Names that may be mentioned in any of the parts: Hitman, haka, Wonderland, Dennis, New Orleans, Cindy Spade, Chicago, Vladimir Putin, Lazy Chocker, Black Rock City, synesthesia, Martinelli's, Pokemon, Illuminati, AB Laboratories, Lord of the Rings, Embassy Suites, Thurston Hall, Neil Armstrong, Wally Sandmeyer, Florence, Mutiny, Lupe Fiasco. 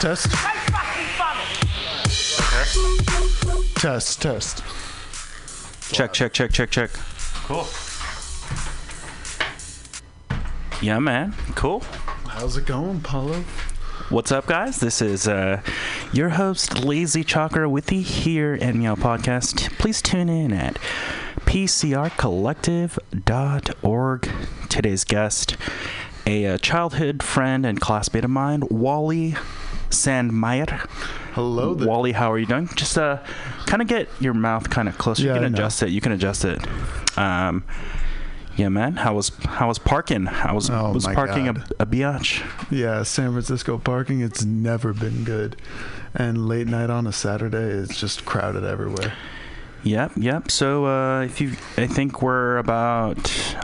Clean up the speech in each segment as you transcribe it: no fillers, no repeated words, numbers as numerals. Test. Okay. Test. Check. Cool. Yeah, man. Cool. How's it going, Paulo? What's up, guys? This is your host, Lazy Chocker, with the Here and Meow podcast. Please tune in at PCRCollective.org. Today's guest, a childhood friend and classmate of mine, Wally Sandmeyer. Hello there. Wally, how are you doing? Just kind of get your mouth kind of closer. Yeah, you can adjust it. Yeah, man. How was parking? I was parking a biatch. Yeah, San Francisco parking, it's never been good. And late night on a Saturday, it's just crowded everywhere. Yep. So,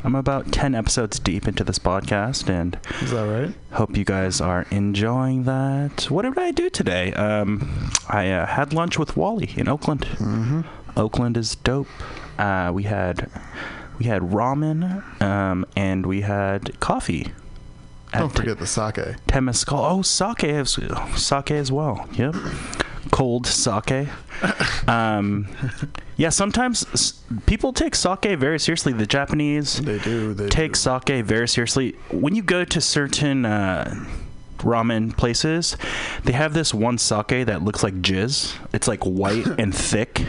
I'm about 10 episodes deep into this podcast, and is that right? Hope you guys are enjoying that. What did I do today? I had lunch with Wally in Oakland. Mm-hmm. Oakland is dope. We had ramen, and we had coffee. Don't forget the sake. Temescal. Oh, sake as well. Yep. Cold sake. Yeah, sometimes people take sake very seriously. The Japanese take sake very seriously. When you go to certain ramen places, they have this one sake that looks like jizz. It's like white and thick.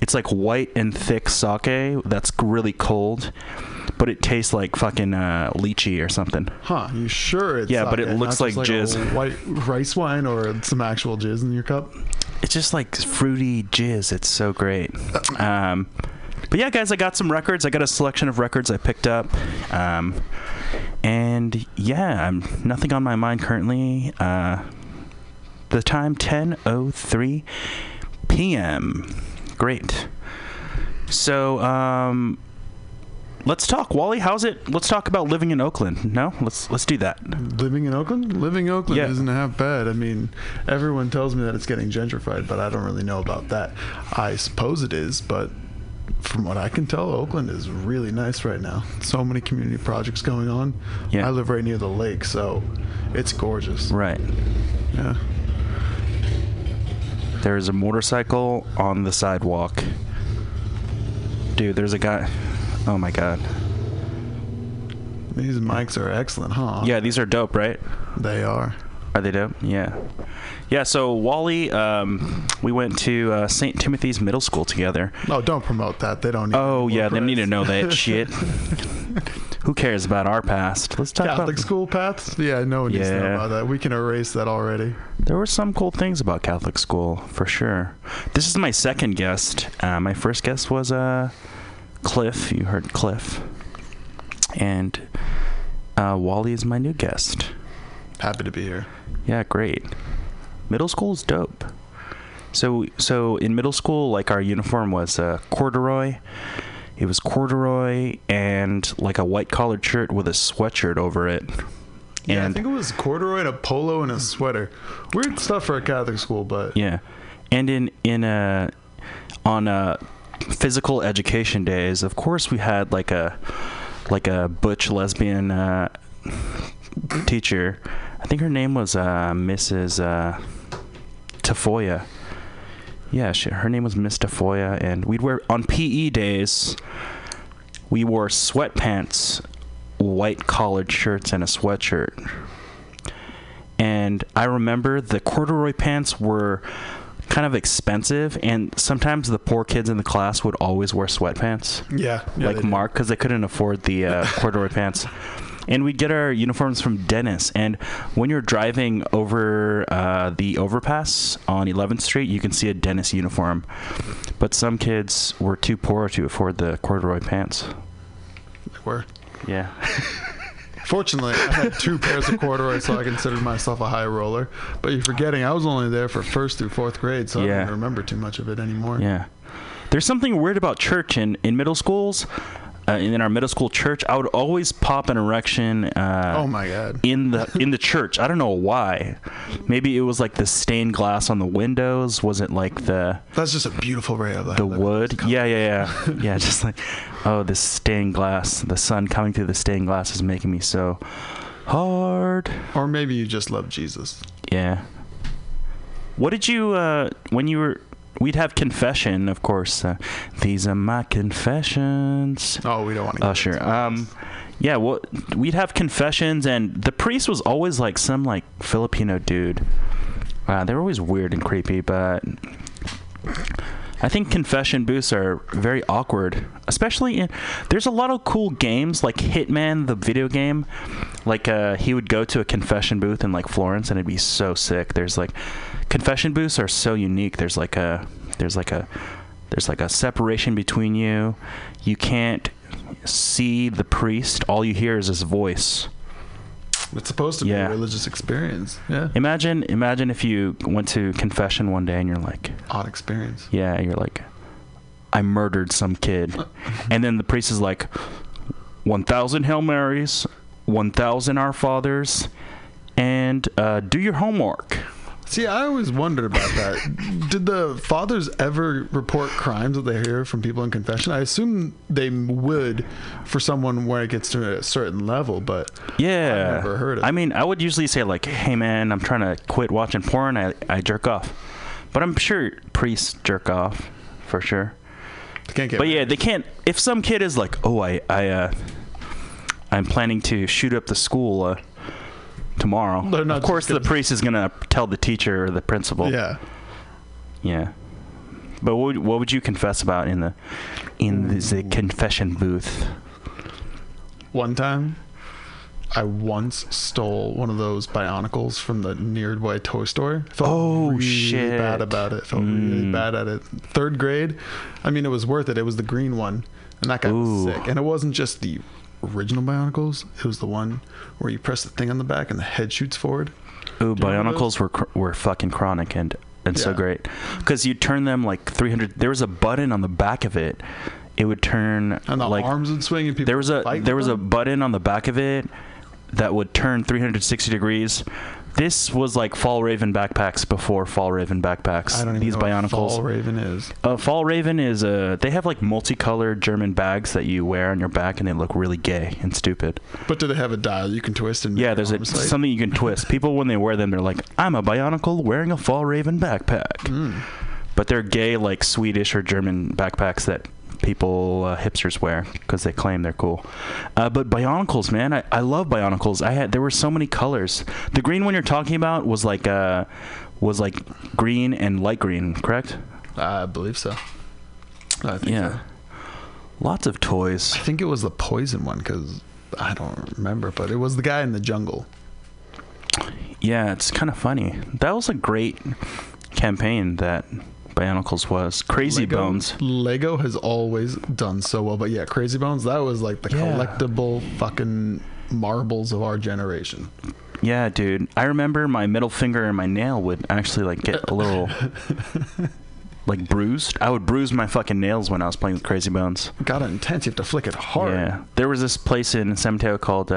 It's like white and thick sake that's really cold, but it tastes like fucking lychee or something. Huh? You sure? It's sake, but it looks like jizz. White rice wine or some actual jizz in your cup? It's just like fruity jizz. It's so great. But yeah, guys, I got some records. I got a selection of records I picked up, and yeah, I'm nothing on my mind currently. The time 10:03 p.m. Great. So, let's talk, Wally. How's it? Let's talk about living in Oakland. No, let's do that. Living in Oakland? Living in Oakland isn't half bad. I mean, everyone tells me that it's getting gentrified, but I don't really know about that. I suppose it is, but from what I can tell, Oakland is really nice right now. So many community projects going on. Yeah. I live right near the lake, so it's gorgeous. Right. Yeah. There is a motorcycle on the sidewalk. Dude, there's a guy. Oh, my God. These mics are excellent, huh? Yeah, these are dope, right? They are. Are they dope? Yeah. Yeah, so Wally, we went to St. Timothy's Middle School together. Oh, don't promote that. They don't need they need to know that shit. Who cares about our past? Let's talk Catholic school paths? Yeah, no one needs to know about that. We can erase that already. There were some cool things about Catholic school, for sure. This is my second guest. My first guest was Cliff. You heard Cliff. And Wally is my new guest. Happy to be here. Yeah, great. Middle school is dope. So in middle school, like, our uniform was corduroy. It was corduroy and like a white collared shirt with a sweatshirt over it. Yeah, and I think it was corduroy and a polo and a sweater. Weird stuff for a Catholic school, but yeah. And on physical education days, of course, we had like a butch lesbian teacher. I think her name was Mrs. Tafoya. Yeah, her name was Miss Tafoya, and we'd wear, on PE days, we wore sweatpants, white collared shirts, and a sweatshirt. And I remember the corduroy pants were kind of expensive, and sometimes the poor kids in the class would always wear sweatpants. Yeah, like Mark, because they couldn't afford the corduroy pants. And we'd get our uniforms from Dennis. And when you're driving over the overpass on 11th Street, you can see a Dennis uniform. But some kids were too poor to afford the corduroy pants. They were. Yeah. Fortunately, I had two pairs of corduroy, so I considered myself a high roller. But you're forgetting, I was only there for 1st through 4th grade, so I don't remember too much of it anymore. Yeah. There's something weird about church in middle schools. In our middle school church, I would always pop an erection. Oh my God! In the church, I don't know why. Maybe it was like the stained glass on the windows. Was it like the? That's just a beautiful ray of light. The wood. Yeah. Yeah, just like, oh, this stained glass. The sun coming through the stained glass is making me so hard. Or maybe you just love Jesus. Yeah. What did you, when you were, we'd have confession, of course. These are my confessions. Oh, we don't want to. Oh, sure. Yeah, well, we'd have confessions, and the priest was always like some like Filipino dude. They were always weird and creepy, but I think confession booths are very awkward, especially in, there's a lot of cool games like Hitman, the video game. Like he would go to a confession booth in like Florence, and it'd be so sick. There's like confession booths are so unique. There's like a there's like a separation between you. You can't see the priest. All you hear is his voice. It's supposed to be a religious experience. Yeah. Imagine if you went to confession one day and you're like, odd experience. Yeah, you're like, I murdered some kid, and then the priest is like, 1,000 Hail Marys, 1,000 Our Fathers, and do your homework. See, I always wondered about that. Did the fathers ever report crimes that they hear from people in confession? I assume they would for someone where it gets to a certain level, but yeah, I've never heard of it. I mean, I would usually say like, hey man, I'm trying to quit watching porn. I jerk off. But I'm sure priests jerk off for sure. They can't get but married. Yeah, they can't. If some kid is like, oh, I'm planning to shoot up the school, tomorrow. Of course the priest is going to tell the teacher or the principal. Yeah. Yeah. But what would you confess about in the confession booth? One time, I once stole one of those Bionicles from the nearby toy store. Felt really bad at it. 3rd grade. I mean, it was worth it. It was the green one. And that got sick. And it wasn't just the original Bionicles, it was the one where you press the thing on the back and the head shoots forward. Ooh, Bionicles were fucking chronic and so great, because you turn them like 300. There was a button on the back of it. It would turn and the like, arms would swing and people. There was a button on the back of it that would turn 360 degrees. This was like Fjällräven backpacks before Fjällräven backpacks. I don't even know Bionicles. What Fjällräven is. Fjällräven is they have like multicolored German bags that you wear on your back, and they look really gay and stupid. But do they have a dial you can twist? And yeah, there's something you can twist. People, when they wear them, they're like, I'm a Bionicle wearing a Fjällräven backpack. Mm. But they're gay like Swedish or German backpacks that people, hipsters wear because they claim they're cool. But Bionicles, man, I love Bionicles. There were so many colors. The green one you're talking about was like green and light green, correct? I believe so. I think so. Lots of toys. I think it was the poison one because I don't remember, but it was the guy in the jungle. Yeah, it's kind of funny. That was a great campaign that Bionicles was. Crazy Bones. Lego has always done so well, but yeah, Crazy Bones, that was like the collectible fucking marbles of our generation. Yeah, dude. I remember my middle finger and my nail would actually like get a little like bruised. I would bruise my fucking nails when I was playing with Crazy Bones. Got intense. You have to flick it hard. Yeah. There was this place in San Mateo called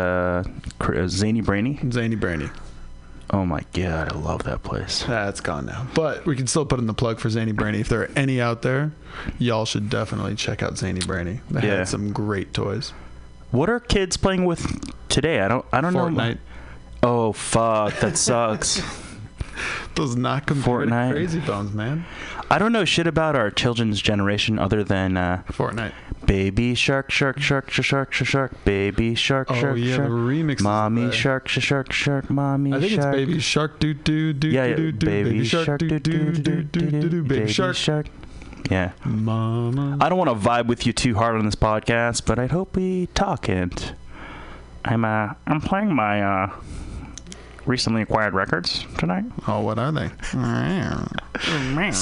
Zany Brainy. Zany Brainy. Oh my god, I love that place. That's gone now. But we can still put in the plug for Zany Brainy. If there are any out there, y'all should definitely check out Zany Brainy. They had some great toys. What are kids playing with today? I don't know. Fortnite. Oh fuck, that sucks. Does not compare to Crazy Bones, man. I don't know shit about our children's generation other than Fortnite. Baby shark, shark, shark, shark, shark, shark, baby shark, shark, shark. The remix. Mommy shark, shark, shark, mommy shark. I think it's baby shark, do do do do do. Baby shark, do do do do do. Baby shark. Yeah. Mama. I don't want to vibe with you too hard on this podcast, but I hope we talk it. I'm playing my recently acquired records tonight. Oh, what are they? I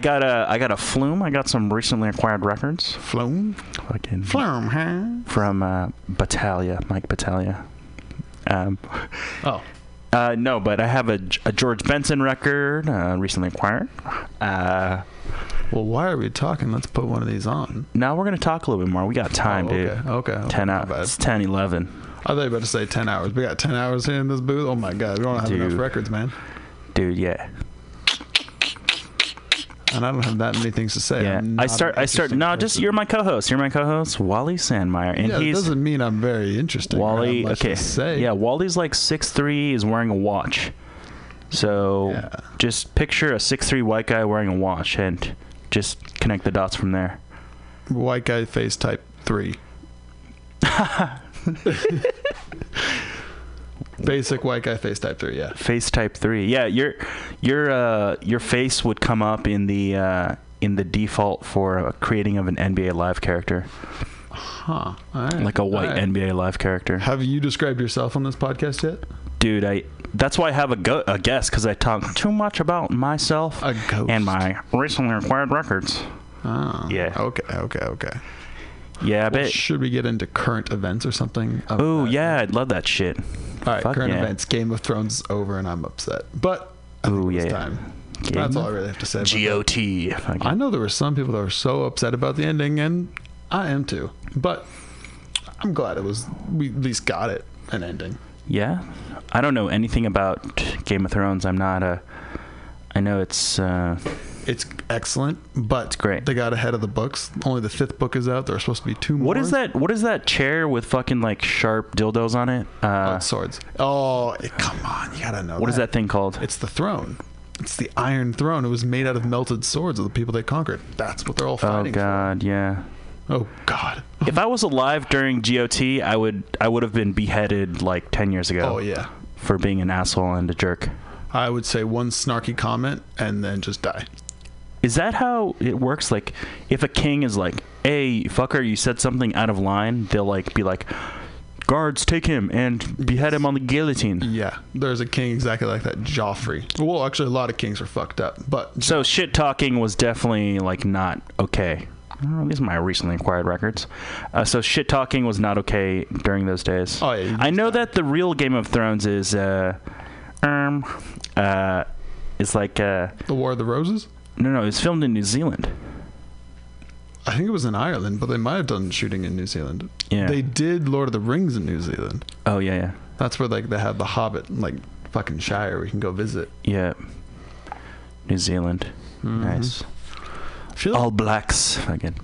got a Flume. I got some recently acquired records. Flume? Fucking Flume, huh? From Mike Battaglia. No, but I have a George Benson record, recently acquired. Well, why are we talking? Let's put one of these on. No, we're going to talk a little bit more. We got time, dude. Okay. 10 hours. It's 10:11. I thought you were about to say 10 hours. We got 10 hours here in this booth. Oh, my God. We don't have enough records, man. Dude, yeah. And I don't have that many things to say. Yeah. You're my co-host. You're my co-host, Wally Sandmeyer. And it doesn't mean I'm very interesting. Wally, okay. Yeah, Wally's like 6'3", is wearing a watch. So just picture a 6'3" white guy wearing a watch and just connect the dots from there. White guy face type 3. Basic white guy face type 3, yeah. Face type 3. Yeah, your face would come up in the default for creating of an NBA Live character. Huh. All right. Like a white NBA Live character. Have you described yourself on this podcast yet? Dude, that's why I have a guest, because I talk too much about myself and my recently acquired records. Oh. Yeah. Okay. Yeah, I bet. Should we get into current events or something? Oh, yeah, I'd love that shit. All right, current events. Game of Thrones is over, and I'm upset. But it's time. That's all I really have to say. GOT. I know there were some people that were so upset about the ending, and I am too. But I'm glad we at least got it an ending. Yeah, I don't know anything about Game of Thrones. I'm not a. I know it's excellent, but it's great. They got ahead of the books. Only the 5th book is out. There are supposed to be 2 more. What is that chair with fucking like sharp dildos on it? Swords. Oh, come on, you gotta know. What is that thing called? It's the throne. It's the Iron Throne. It was made out of melted swords of the people they conquered. That's what they're all fighting. Oh God, for. Yeah. Oh God! If I was alive during GOT, I would have been beheaded like 10 years ago. Oh yeah, for being an asshole and a jerk. I would say one snarky comment and then just die. Is that how it works? Like, if a king is like, "Hey, fucker, you said something out of line," they'll like be like, "Guards, take him and behead him on the guillotine." Yeah, there's a king exactly like that, Joffrey. Well, actually, a lot of kings are fucked up, but so shit talking was definitely like not okay. Oh, these are my recently acquired records. So shit talking was not okay during those days. Oh, yeah, I know that the real Game of Thrones is it's like The War of the Roses? No, it was filmed in New Zealand. I think it was in Ireland, but they might have done shooting in New Zealand. Yeah. They did Lord of the Rings in New Zealand. Oh yeah. That's where like they have the Hobbit and like fucking Shire we can go visit. Yeah. New Zealand. Mm-hmm. Nice. All Blacks again.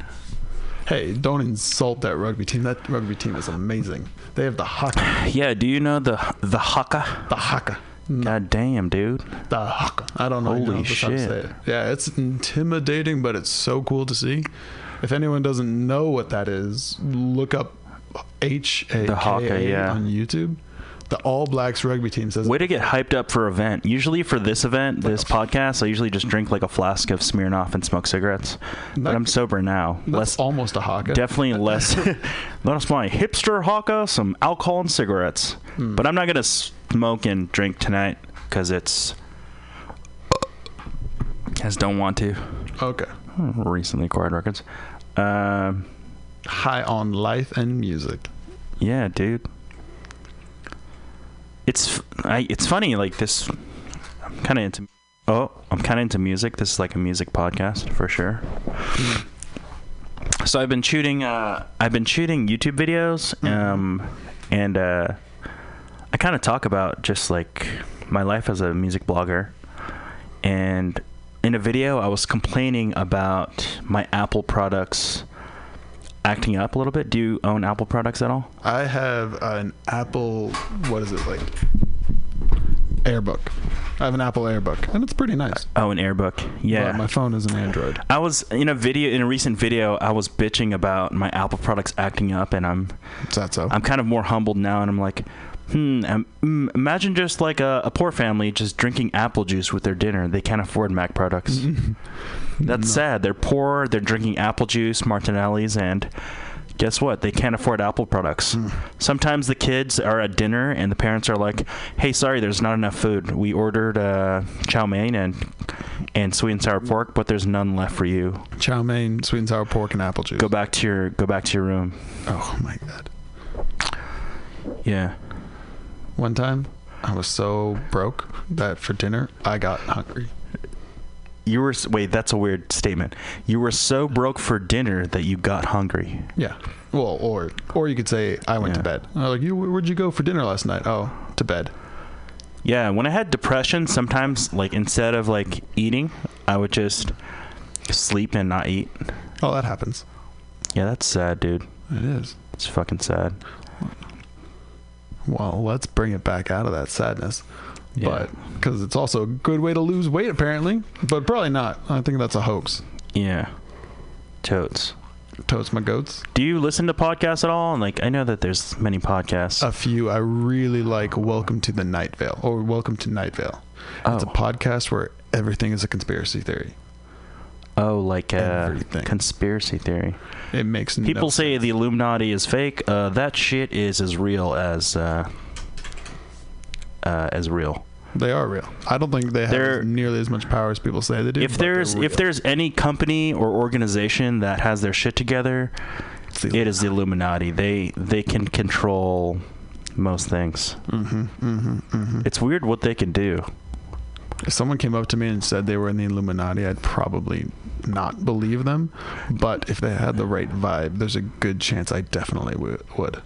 Hey, don't insult that rugby team. That rugby team is amazing. They have the haka. Yeah, do you know the haka? The haka. God damn, dude. The haka. I don't know. Holy shit. How to say it. Yeah, it's intimidating, but it's so cool to see. If anyone doesn't know what that is, look up haka on YouTube. The All Blacks rugby team says... Way to get hyped up for event. Usually for this event, this podcast, I usually just drink like a flask of Smirnoff and smoke cigarettes. But I'm sober now. That's almost a haka. Definitely less... That's my hipster haka, some alcohol and cigarettes. Mm. But I'm not going to smoke and drink tonight because it's... I just don't want to. Okay. Recently acquired records. High on life and music. Yeah, dude. It's funny, like this, I'm kind of into music. This is like a music podcast for sure. So I've been shooting YouTube videos, and I kind of talk about just like my life as a music blogger. And in a video, I was complaining about my Apple products acting up a little bit. Do you own Apple products at all? I have an Apple, what is it, like AirBook. I have an Apple AirBook, and it's pretty nice. Oh, an AirBook. Yeah. Well, my phone is an Android. I was in a recent video, I was bitching about my Apple products acting up, and I'm kind of more humbled now, and I'm like, imagine just like a poor family just drinking apple juice with their dinner. They can't afford Mac products. That's sad. They're poor. They're drinking apple juice, Martinelli's, and guess what? They can't afford Apple products. Sometimes the kids are at dinner and the parents are like, "Hey, sorry, there's not enough food. We ordered chow mein and sweet and sour pork, but there's none left for you. Chow mein, sweet and sour pork, and apple juice. Go back to your room." Oh my God. Yeah. One time, I was so broke that for dinner, I got hungry. Wait, that's a weird statement. You were so broke for dinner that you got hungry. Yeah. Well, or you could say, I went to bed. I was like, where'd you go for dinner last night? Oh, to bed. Yeah. When I had depression, sometimes like instead of like eating, I would just sleep and not eat. Oh, that happens. Yeah, that's sad, dude. It is. It's fucking sad. Well, let's bring it back out of that sadness. but because it's also a good way to lose weight apparently, but probably not. I think that's a hoax. Yeah, totes. Totes my goats. Do you listen to podcasts at all? And like, I know that there's many podcasts. A few. I really like Welcome to the Night Vale or Welcome to Night Vale. Oh. It's a podcast where everything is a conspiracy theory. Oh, like everything. A conspiracy theory. It makes people no people say sense. The Illuminati is fake. That shit is as real as real. They are real. I don't think they have nearly as much power as people say they do. If there's any company or organization that has their shit together, it is the Illuminati. They can control most things. Mm-hmm, mm-hmm, mm-hmm. It's weird what they can do. If someone came up to me and said they were in the Illuminati, I'd probably not believe them. But if they had the right vibe, there's a good chance I definitely would.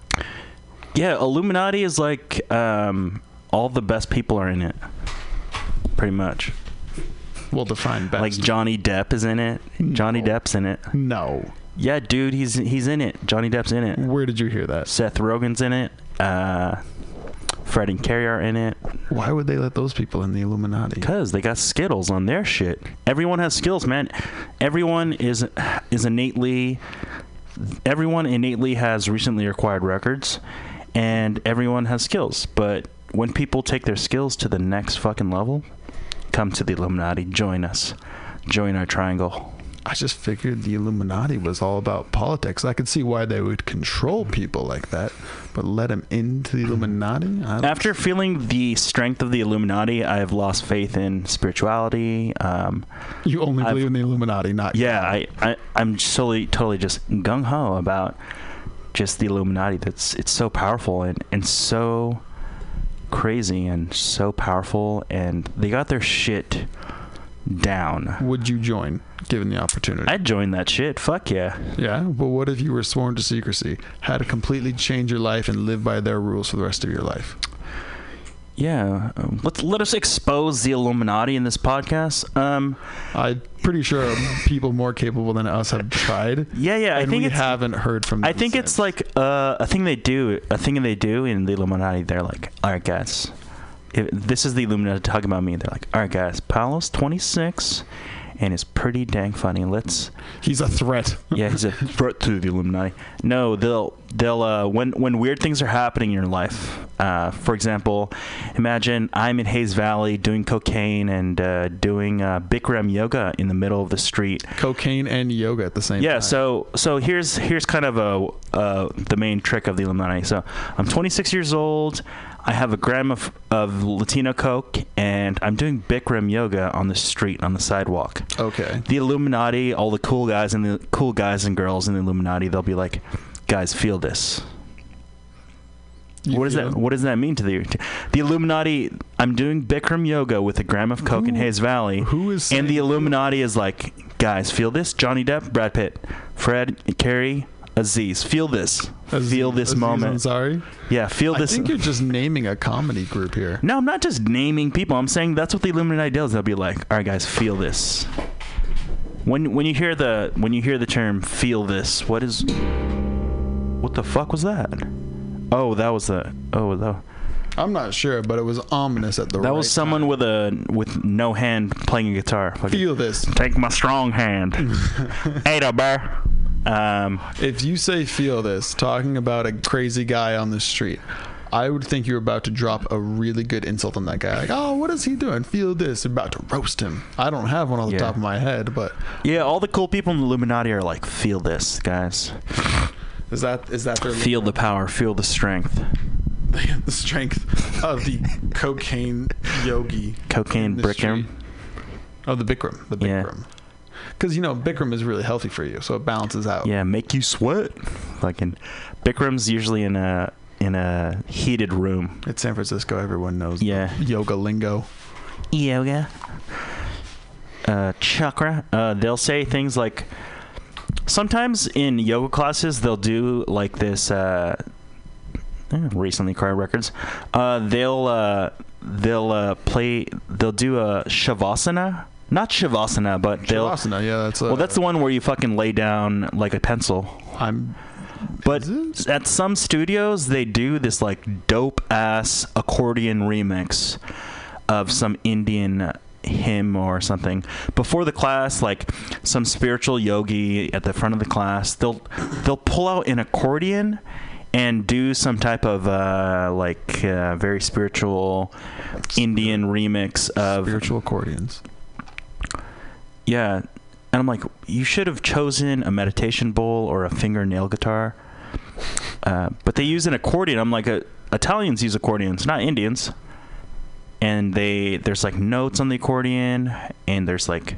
Yeah, Illuminati is like all the best people are in it, pretty much. Well, define best. Like Johnny Depp is in it. Johnny Depp's in it. No. Yeah, dude, he's in it. Johnny Depp's in it. Where did you hear that? Seth Rogen's in it. Fred and Carrie are in it. Why would they let those people in the Illuminati? Because they got Skittles on their shit. Everyone has skills, man. Everyone innately has recently acquired records, and everyone has skills. But when people take their skills to the next fucking level, come to the Illuminati. Join us. Join our triangle. I just figured the Illuminati was all about politics. I could see why they would control people like that, but let them into the Illuminati? After feeling the strength of the Illuminati, I have lost faith in spirituality. You only believe in the Illuminati, not... Yeah, I'm totally just gung-ho about just the Illuminati. It's so powerful and so crazy and so powerful, and they got their shit down. Would you join? Given the opportunity, I'd join that shit. Fuck yeah. Yeah, but what if you were sworn to secrecy, had to completely change your life and live by their rules for the rest of your life? Yeah, let us expose the Illuminati in this podcast. I'm pretty sure people more capable than us have tried. Yeah. I think we haven't heard from them. I think it's like a thing they do in the Illuminati. They're like, all right, guys, if this is the Illuminati talking about me. They're like, all right, guys, Paolo's 26. And it's pretty dang funny. He's a threat. Yeah, he's a threat to the Illuminati. No, they'll when weird things are happening in your life. For example, imagine I'm in Hayes Valley doing cocaine and doing Bikram yoga in the middle of the street. Cocaine and yoga at the same time. Yeah. So here's kind of the main trick of the Illuminati. So I'm 26 years old. I have a gram of Latino coke, and I'm doing Bikram yoga on the street, on the sidewalk. Okay. The Illuminati, all the cool guys and girls in the Illuminati, they'll be like, guys, feel this. What does that mean to the Illuminati? I'm doing Bikram yoga with a gram of coke in Hayes Valley. And the Illuminati is like, guys, feel this. Johnny Depp, Brad Pitt, Fred, Carrie, Aziz, feel this. Aziz moment. I'm sorry. Yeah, feel this. I think you're just naming a comedy group here. No, I'm not just naming people. I'm saying that's what the Illuminati does. They'll be like, "All right, guys, feel this." When you hear the term "feel this," what the fuck was that? Oh, that was I'm not sure, but it was ominous at the right time. That was someone with no hand playing a guitar. Like, feel this. Take my strong hand. Ada bear. If you say feel this talking about a crazy guy on the street, I would think you're about to drop a really good insult on that guy. Like, oh, what is he doing? Feel this. I'm about to roast him. I don't have one on the top of my head, but yeah, all the cool people in the Illuminati are like, feel this, guys. Is that their feel the power, feel the strength. The strength of the cocaine yogi. Cocaine Bikram. Oh, the Bikram. The Bikram. Yeah. Because, Bikram is really healthy for you, so it balances out. Yeah, make you sweat. Fucking Bikram's usually in a heated room. It's San Francisco. Everyone knows yoga lingo. Yoga. Chakra. They'll say things like, sometimes in yoga classes, they'll do like this, recently acquired records. They'll do a Shavasana. Not Shavasana, but they'll... Shavasana, yeah, that's... that's the one where you fucking lay down like a pencil. But at some studios, they do this, like, dope-ass accordion remix of some Indian hymn or something before the class, like some spiritual yogi at the front of the class. They'll pull out an accordion and do some type of very spiritual Indian remix of spiritual accordions. Yeah, and I'm like, you should have chosen a meditation bowl or a fingernail guitar. But they use an accordion. I'm like, Italians use accordions, not Indians. And there's like notes on the accordion, and there's like,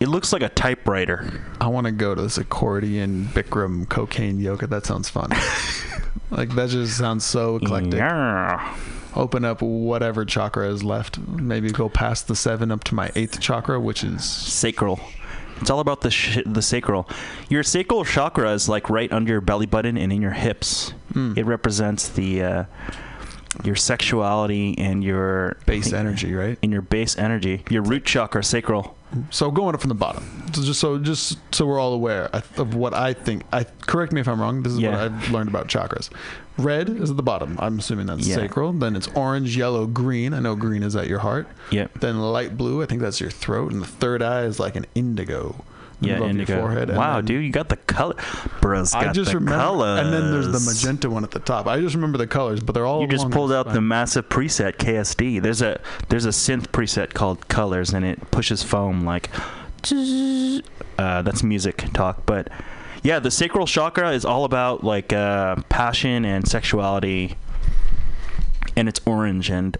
it looks like a typewriter. I want to go to this accordion, Bikram, cocaine yoga. That sounds fun. Like, that just sounds so eclectic. Yeah. Open up whatever chakra is left. Maybe go past the 7 up to my 8th chakra, which is sacral. It's all about the sacral. Your sacral chakra is like right under your belly button and in your hips. Mm. It represents the your sexuality and your base energy, right? And your base energy, your root chakra, sacral. So going up from the bottom. So we're all aware of what I think. Correct me if I'm wrong. This is what I've learned about chakras. Red is at the bottom. I'm assuming that's sacral. Then it's orange, yellow, green. I know green is at your heart. Yep. Then light blue. I think that's your throat. And the third eye is like an indigo. Yeah, indigo. Your forehead. Wow, dude, you got the color. Bro's got the colors. And then there's the magenta one at the top. I just remember the colors, but they're all. You just pulled out the massive preset KSD. There's a synth preset called Colors, and it pushes foam like. That's music talk, but yeah, the sacral chakra is all about like passion and sexuality, and it's orange and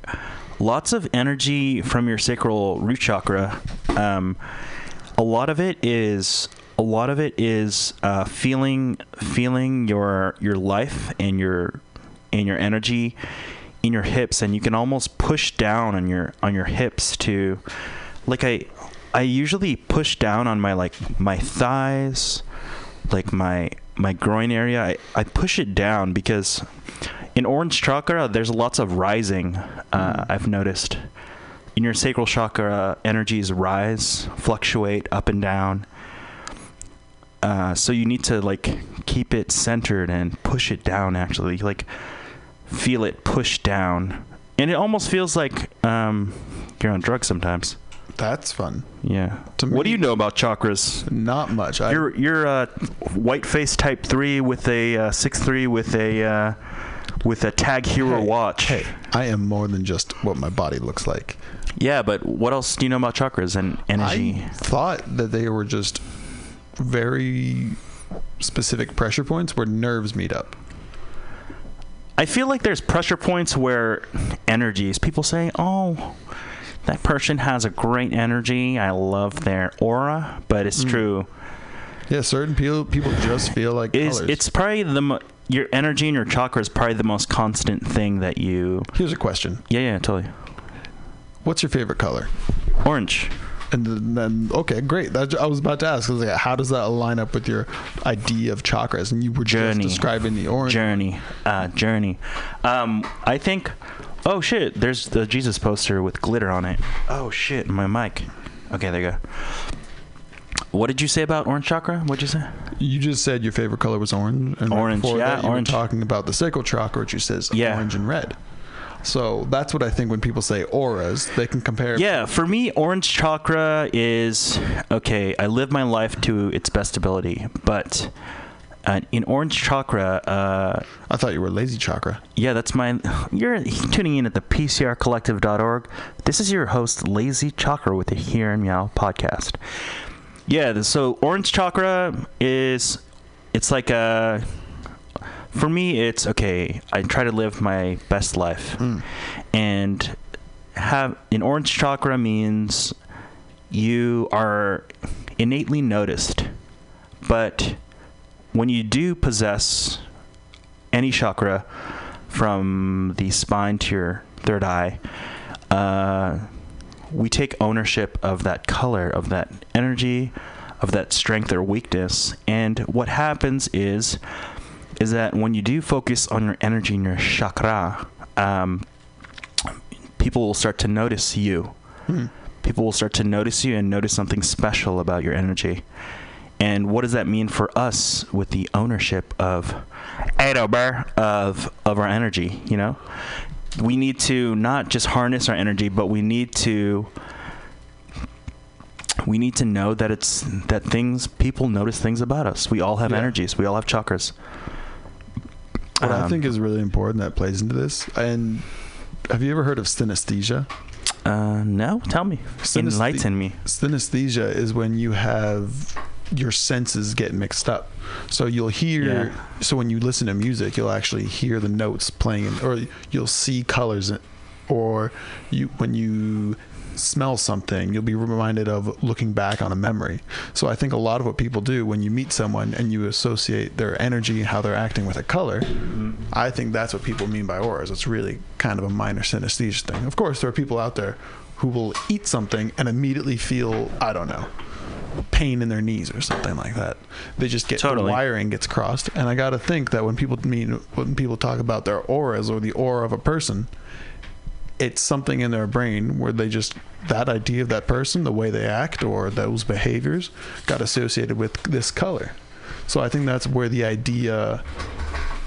lots of energy from your sacral root chakra. A lot of it is feeling your life and your energy in your hips, and you can almost push down on your hips to, like, I usually push down on my thighs, like my groin area. I push it down because in orange chakra there's lots of rising. I've noticed. In your sacral chakra, energies rise, fluctuate up and down. So you need to keep it centered and push it down. Actually, feel it push down, and it almost feels like you're on drugs sometimes. That's fun. Yeah. What do you know about chakras? Not much. You're a white face type 3 with a 6'3" with a Tag Heuer watch. Hey, I am more than just what my body looks like. Yeah, but what else do you know about chakras and energy? I thought that they were just very specific pressure points where nerves meet up. I feel like there's pressure points where energies. People say, oh, that person has a great energy. I love their aura, but it's true. Yeah, certain people just feel like colors. It's probably your energy and your chakra is probably the most constant thing that you... Here's a question. Yeah, totally. What's your favorite color? Orange. And then, okay, great. I was about to ask, how does that line up with your idea of chakras? And you were just describing the orange. Journey. I think, oh, shit, there's the Jesus poster with glitter on it. Oh, shit, my mic. Okay, there you go. What did you say about orange chakra? What did you say? You just said your favorite color was orange. And orange, before that, you were talking about the sacral chakra, which you said is orange and red. So that's what I think when people say auras, they can compare. Yeah, for me, orange chakra is, okay, I live my life to its best ability. But in orange chakra... I thought you were lazy chakra. Yeah, that's mine. You're tuning in at the PCRCollective.org. This is your host, Lazy Chocker, with the Here and Meow podcast. Yeah, so orange chakra is, it's like a, for me, it's, okay, I try to live my best life. Mm. And an orange chakra means you are innately noticed. But when you do possess any chakra, from the spine to your third eye, we take ownership of that color, of that energy, of that strength or weakness. And what happens is that when you do focus on your energy and your chakra, people will start to notice you. Hmm. People will start to notice you and notice something special about your energy. And what does that mean for us with the ownership of our energy, you know? we need to not just harness our energy, but we need to know that it's that things people notice things about us. We all have energies. We all have chakras. What I think is really important that plays into this. And have you ever heard of synesthesia? No. Tell me. Enlighten me. Synesthesia is when you have your senses get mixed up. So you'll hear. Yeah. So when you listen to music, you'll actually hear the notes playing, or you'll see colors, or when you smell something, you'll be reminded of looking back on a memory. So I think a lot of what people do when you meet someone and you associate their energy, how they're acting with a color, I think that's what people mean by auras. It's really kind of a minor synesthesia thing. Of course, there are people out there who will eat something and immediately feel, I don't know, pain in their knees or something like that. They just get the wiring gets crossed. And I got to think that when people talk about their auras or the aura of a person, it's something in their brain where they just, that idea of that person, the way they act or those behaviors got associated with this color. So I think that's where the idea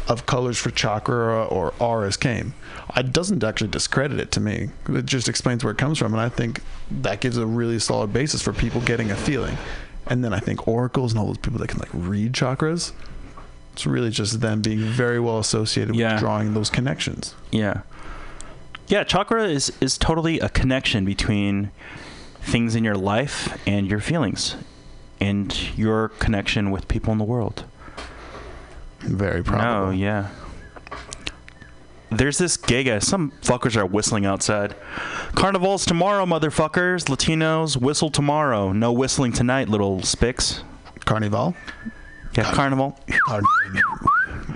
of colors for chakra or auras came. It doesn't actually discredit it to me. It just explains where it comes from. And I think that gives a really solid basis for people getting a feeling. And then I think oracles and all those people that can like read chakras, it's really just them being very well associated with drawing those connections. Yeah. Yeah, chakra is totally a connection between things in your life and your feelings and your connection with people in the world. Very probable. Oh, yeah. There's this gay guy. Some fuckers are whistling outside. Carnival's tomorrow, motherfuckers. Latinos, whistle tomorrow. No whistling tonight, little spicks. Carnival? Yeah, carnival.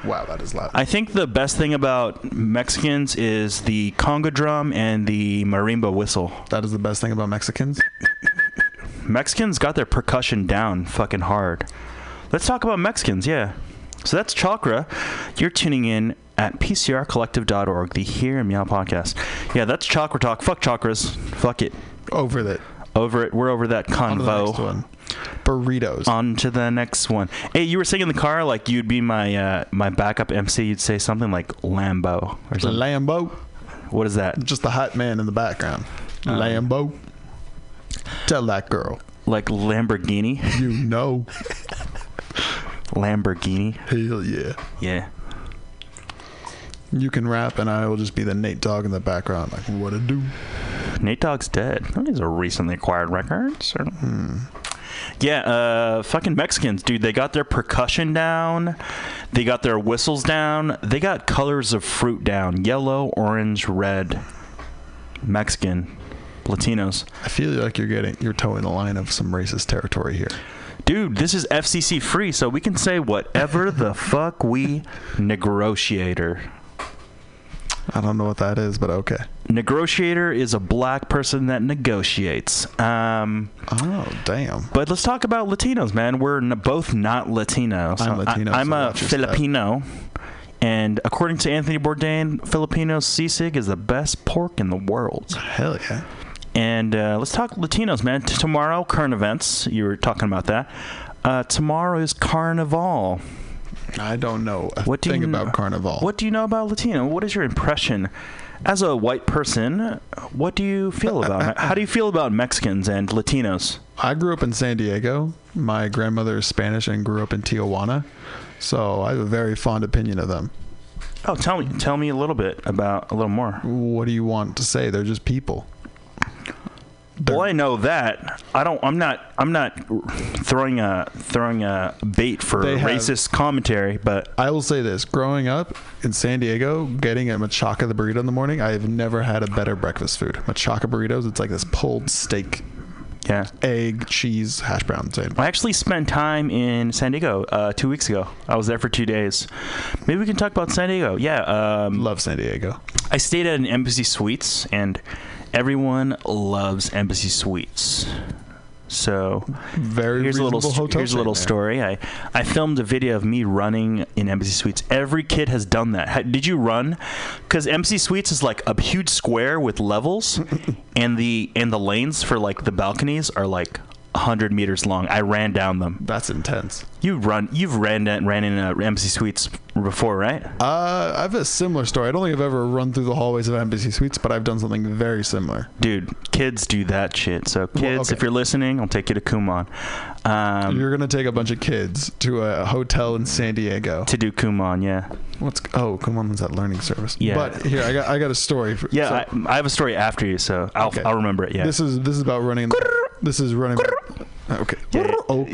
Wow, that is loud. I think the best thing about Mexicans is the conga drum and the marimba whistle. That is the best thing about Mexicans? Mexicans got their percussion down fucking hard. Let's talk about Mexicans, yeah. So that's chakra. You're tuning in at PCRCollective.org, the Here and Meow podcast. Yeah, that's chakra talk. Fuck chakras. Fuck it. Over that. Over it. We're over that convo. On burritos. On to the next one. Hey, you were singing in the car like you'd be my my backup MC. You'd say something like Lambo or something. Lambo. What is that? Just the hot man in the background. Lambo. Tell that girl. Like Lamborghini. You know. Lamborghini. Hell yeah. Yeah. You can rap, and I will just be the Nate Dogg in the background. Like, what a do? Nate Dogg's dead. These are recently acquired records. Yeah, fucking Mexicans, dude. They got their percussion down. They got their whistles down. They got colors of fruit down. Yellow, orange, red. Mexican. Latinos. I feel like you're towing the line of some racist territory here. Dude, this is FCC free, so we can say whatever the fuck we negotiator. I don't know what that is, but okay. Negotiator is a black person that negotiates. Oh, damn. But let's talk about Latinos, man. We're both not Latinos. I'm Latino. I'm a Filipino. And according to Anthony Bourdain, Filipino sisig is the best pork in the world. Hell yeah. And let's talk Latinos, man. Tomorrow, current events. You were talking about that. Tomorrow is Carnival. I don't know a thing about Carnival. What do you know about Latino? What is your impression? As a white person, what do you feel about? How do you feel about Mexicans and Latinos? I grew up in San Diego. My grandmother is Spanish and grew up in Tijuana. So I have a very fond opinion of them. Oh, tell me a little more. What do you want to say? They're just people. Well, I know that I'm not throwing a bait for racist commentary, but I will say this: growing up in San Diego, getting a machaca the burrito in the morning, I have never had a better breakfast food. Machaca burritos, it's like this pulled steak, egg, cheese, hash brown thing. I actually spent time in San Diego 2 weeks ago. I was there for 2 days. Maybe we can talk about San Diego. Yeah, love San Diego. I stayed at an Embassy Suites and. Everyone loves Embassy Suites. So here's a little story. I filmed a video of me running in Embassy Suites. Every kid has done that. Did you run? Because Embassy Suites is like a huge square with levels, and the lanes for like the balconies are like 100 meters long. I ran down them. That's intense. You've ran in Embassy Suites before, right? I have a similar story. I don't think I've ever run through the hallways of Embassy Suites, but I've done something very similar. Dude, kids do that shit. So kids, well, okay. If you're listening, I'll take you to Kumon. You're going to take a bunch of kids to a hotel in San Diego. To do Kumon, yeah. Kumon's that learning service. Yeah. But here, I got a story. I have a story after you, so I'll remember it, yeah. This is about running... This is running... Okay. Yeah. Go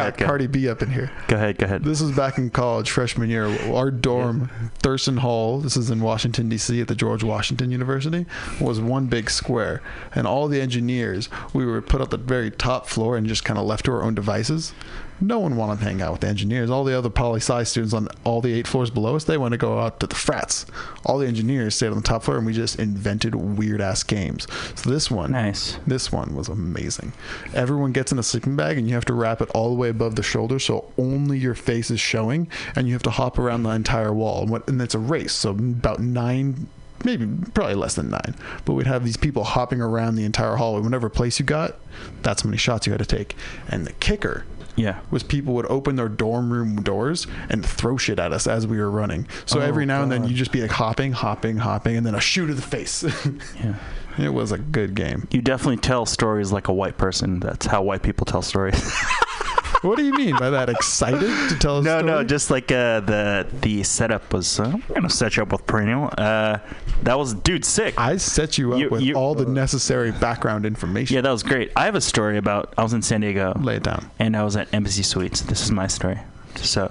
ahead. Cardi B up in here. Go ahead. This was back in college, freshman year. Our dorm, Thurston Hall, this is in Washington, D.C., at the George Washington University, was one big square. And all the engineers, we were put at the very top floor and just kind of left to our own devices. No one wanted to hang out with the engineers. All the other poli-sci students on all the 8 floors below us, they wanted to go out to the frats. All the engineers stayed on the top floor, and we just invented weird-ass games. So this one was amazing. Everyone gets in a sleeping bag, and you have to wrap it all the way above the shoulder, so only your face is showing, and you have to hop around the entire wall. And it's a race, so about 9... Maybe, probably less than 9. But we'd have these people hopping around the entire hallway. Whatever place you got, that's how many shots you had to take. And the kicker... Yeah, was people would open their dorm room doors and throw shit at us as we were running. So every now and then you'd just be like hopping, and then a shoe to the face. Yeah. It was a good game. You definitely tell stories like a white person. That's how white people tell stories. What do you mean by that? Excited to tell a story? No, just like the setup was, I'm going to set you up with Perennial. That was, dude, sick. I set you up with all the necessary background information. Yeah, that was great. I have a story about, I was in San Diego. Lay it down. And I was at Embassy Suites. This is my story. So,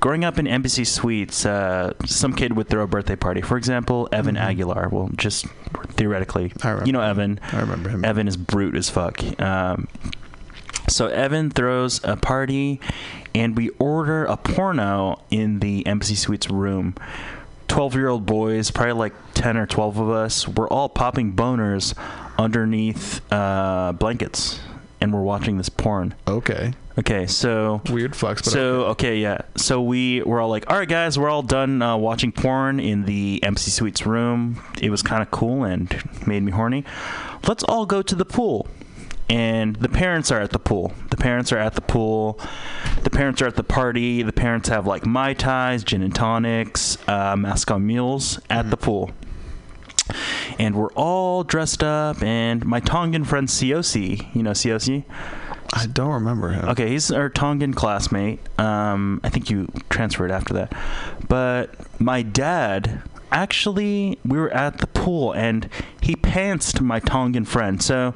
growing up in Embassy Suites, some kid would throw a birthday party. For example, Evan Aguilar. Well, just theoretically. You know Evan. I remember him. Evan is brute as fuck. So Evan throws a party, and we order a porno in the Embassy Suites room. 12-year-old boys, probably like 10 or 12 of us, we're all popping boners underneath blankets, and we're watching this porn. Okay, so... Weird flex, but... So, okay, yeah. So we're all like, all right, guys, we're all done watching porn in the Embassy Suites room. It was kind of cool and made me horny. Let's all go to the pool. And the parents are at the pool. The parents are at the party. The parents have like Mai Tais, gin and tonics, Moscow mules at the pool. And we're all dressed up. And my Tongan friend Siosi, you know Siosi? I don't remember him. Okay, he's our Tongan classmate. I think you transferred after that. But my dad... Actually, we were at the pool, and he pantsed my Tongan friend. So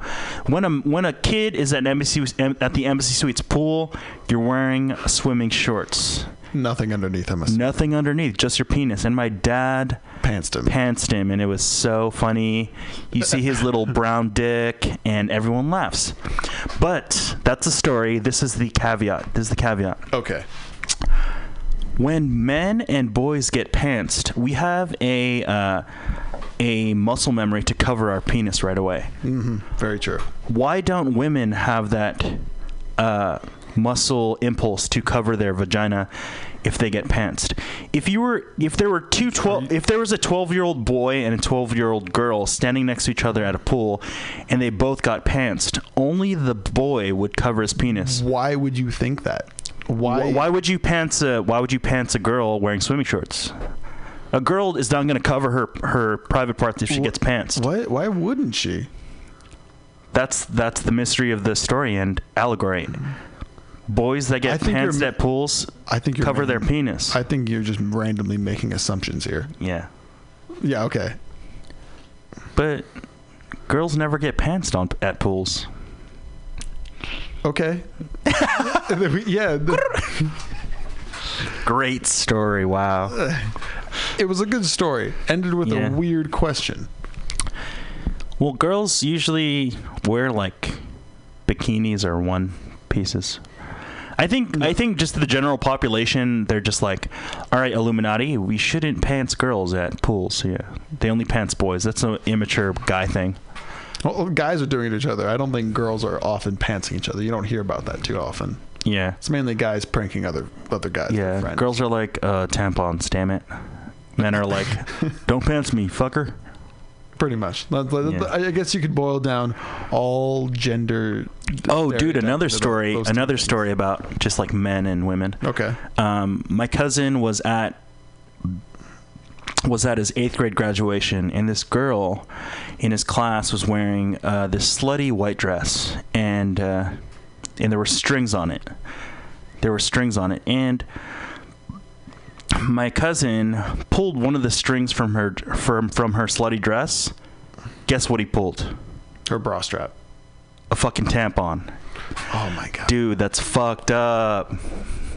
when a kid is at the Embassy Suites pool, you're wearing swimming shorts. Nothing underneath, I'm assuming. Nothing underneath, just your penis. And my dad... Pantsed him, and it was so funny. You see his little brown dick, and everyone laughs. But that's the story. This is the caveat. Okay. When men and boys get pantsed, we have a muscle memory to cover our penis right away. Mm-hmm. Very true. Why don't women have that muscle impulse to cover their vagina if they get pantsed? If there was a 12-year-old boy and a 12-year-old girl standing next to each other at a pool, and they both got pantsed, only the boy would cover his penis. Why would you think that? Why would you pants a girl wearing swimming shorts? A girl is not going to cover her private parts if she gets pantsed. Why wouldn't she? That's the mystery of the story and allegory. Boys that get pantsed at pools cover their penis. I think you're just randomly making assumptions here. Yeah. Yeah. Okay. But girls never get pantsed at pools. Okay. Yeah. Great story. Wow. It was a good story. Ended with a weird question. Well, girls usually wear like bikinis or one pieces. I think just the general population, they're just like, all right, Illuminati, we shouldn't pants girls at pools. Yeah. They only pants boys. That's an immature guy thing. Well, guys are doing it to each other. I don't think girls are often pantsing each other. You don't hear about that too often. Yeah. It's mainly guys pranking other guys. Yeah. Girls are like, tampons, damn it. Men are like, don't pants me, fucker. Pretty much. I guess you could boil down all gender. Oh, dude, another story about just like men and women. Okay. My cousin was at his 8th grade graduation, and this girl in his class was wearing this slutty white dress, and there were strings on it. And my cousin pulled one of the strings from her slutty dress. Guess what he pulled? Her bra strap. A fucking tampon. Oh my god. Dude, that's fucked up.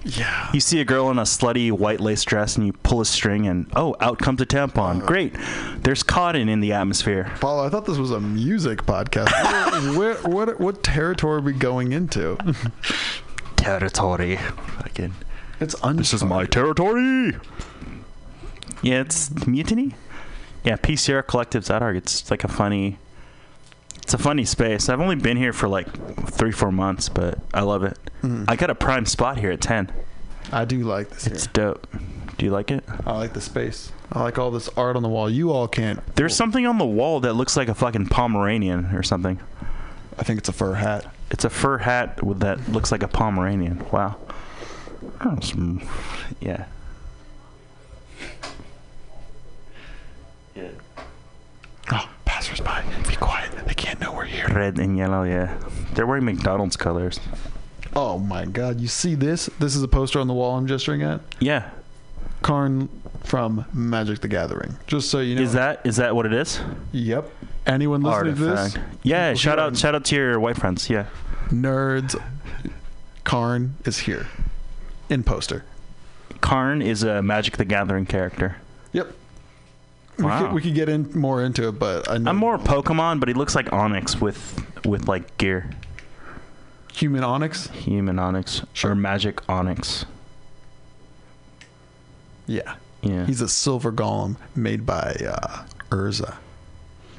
Yeah. You see a girl in a slutty white lace dress and you pull a string and, oh, out comes a tampon. Great. There's cotton in the atmosphere. Paulo, I thought this was a music podcast. What territory are we going into? Territory. Fucking. It's this is my territory. Yeah, it's Mutiny. Yeah, PCRCollective.org. It's like a funny space. I've only been here for like 3-4 months, but I love it. Mm-hmm. I got a prime spot here at 10. I do like this. It's dope. Do you like it? I like the space. I like all this art on the wall. You all can't. There's something on the wall that looks like a fucking Pomeranian or something. I think it's a fur hat. It's a fur hat that looks like a Pomeranian. Wow. Yeah. Yeah. Oh, passersby, be quiet. They can't know we're here. Red and yellow, yeah. They're wearing McDonald's colors. Oh my god, you see this? This is a poster on the wall I'm gesturing at? Yeah. Karn from Magic: The Gathering. Just so you know. Is that what it is? Yep. Anyone listening to this? Yeah, shout out to your white friends, yeah. Nerds. Karn is here. In poster. Karn is a Magic: The Gathering character. Yep. Wow. We could get in more into it, but I'm more Pokemon, but he looks like Onix with like gear. Human Onix? Human Onix. Sure. Or Magic Onix. Yeah. Yeah. He's a silver golem made by Urza.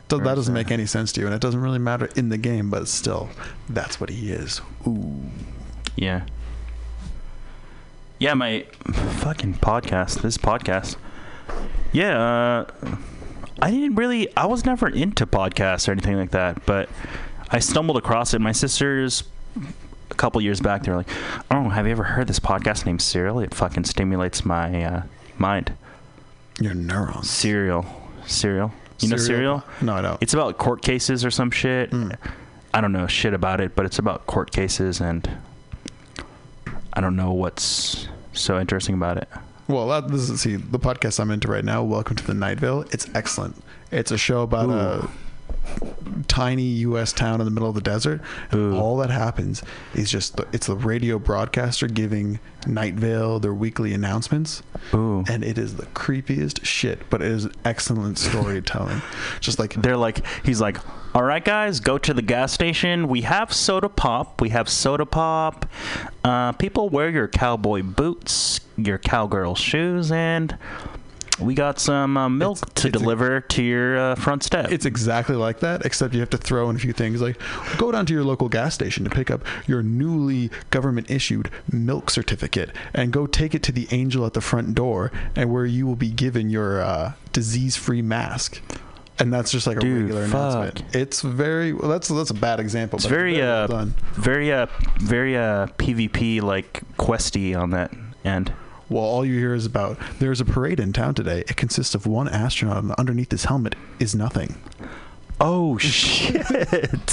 So that doesn't make any sense to you, and it doesn't really matter in the game, but still, that's what he is. Ooh. Yeah. Yeah, my fucking podcast. This podcast. Yeah, I was never into podcasts or anything like that, but I stumbled across it. My sisters, a couple years back, they were like, "Oh, have you ever heard this podcast named Serial? It fucking stimulates my mind." Your neurons. Serial. You know Serial? No, I don't. It's about court cases or some shit. Mm. I don't know shit about it, but it's about court cases and. I don't know what's so interesting about it. Well, the podcast I'm into right now, Welcome to the Night Vale, it's excellent. It's a show about a tiny U.S. town in the middle of the desert. And all that happens is just, it's the radio broadcaster giving Night Vale their weekly announcements. Ooh. And it is the creepiest shit, but it is excellent storytelling. Just like, he's like, all right, guys, go to the gas station. We have soda pop. People, wear your cowboy boots, your cowgirl shoes, and we got some milk to deliver to your front step. It's exactly like that, except you have to throw in a few things. Like, go down to your local gas station to pick up your newly government-issued milk certificate and go take it to the angel at the front door and where you will be given your disease-free mask. And that's just like a regular announcement. It's very that's a bad example. It's very PvP like questy on that end. Well, all you hear is about there's a parade in town today. It consists of one astronaut, and underneath his helmet is nothing. Oh shit!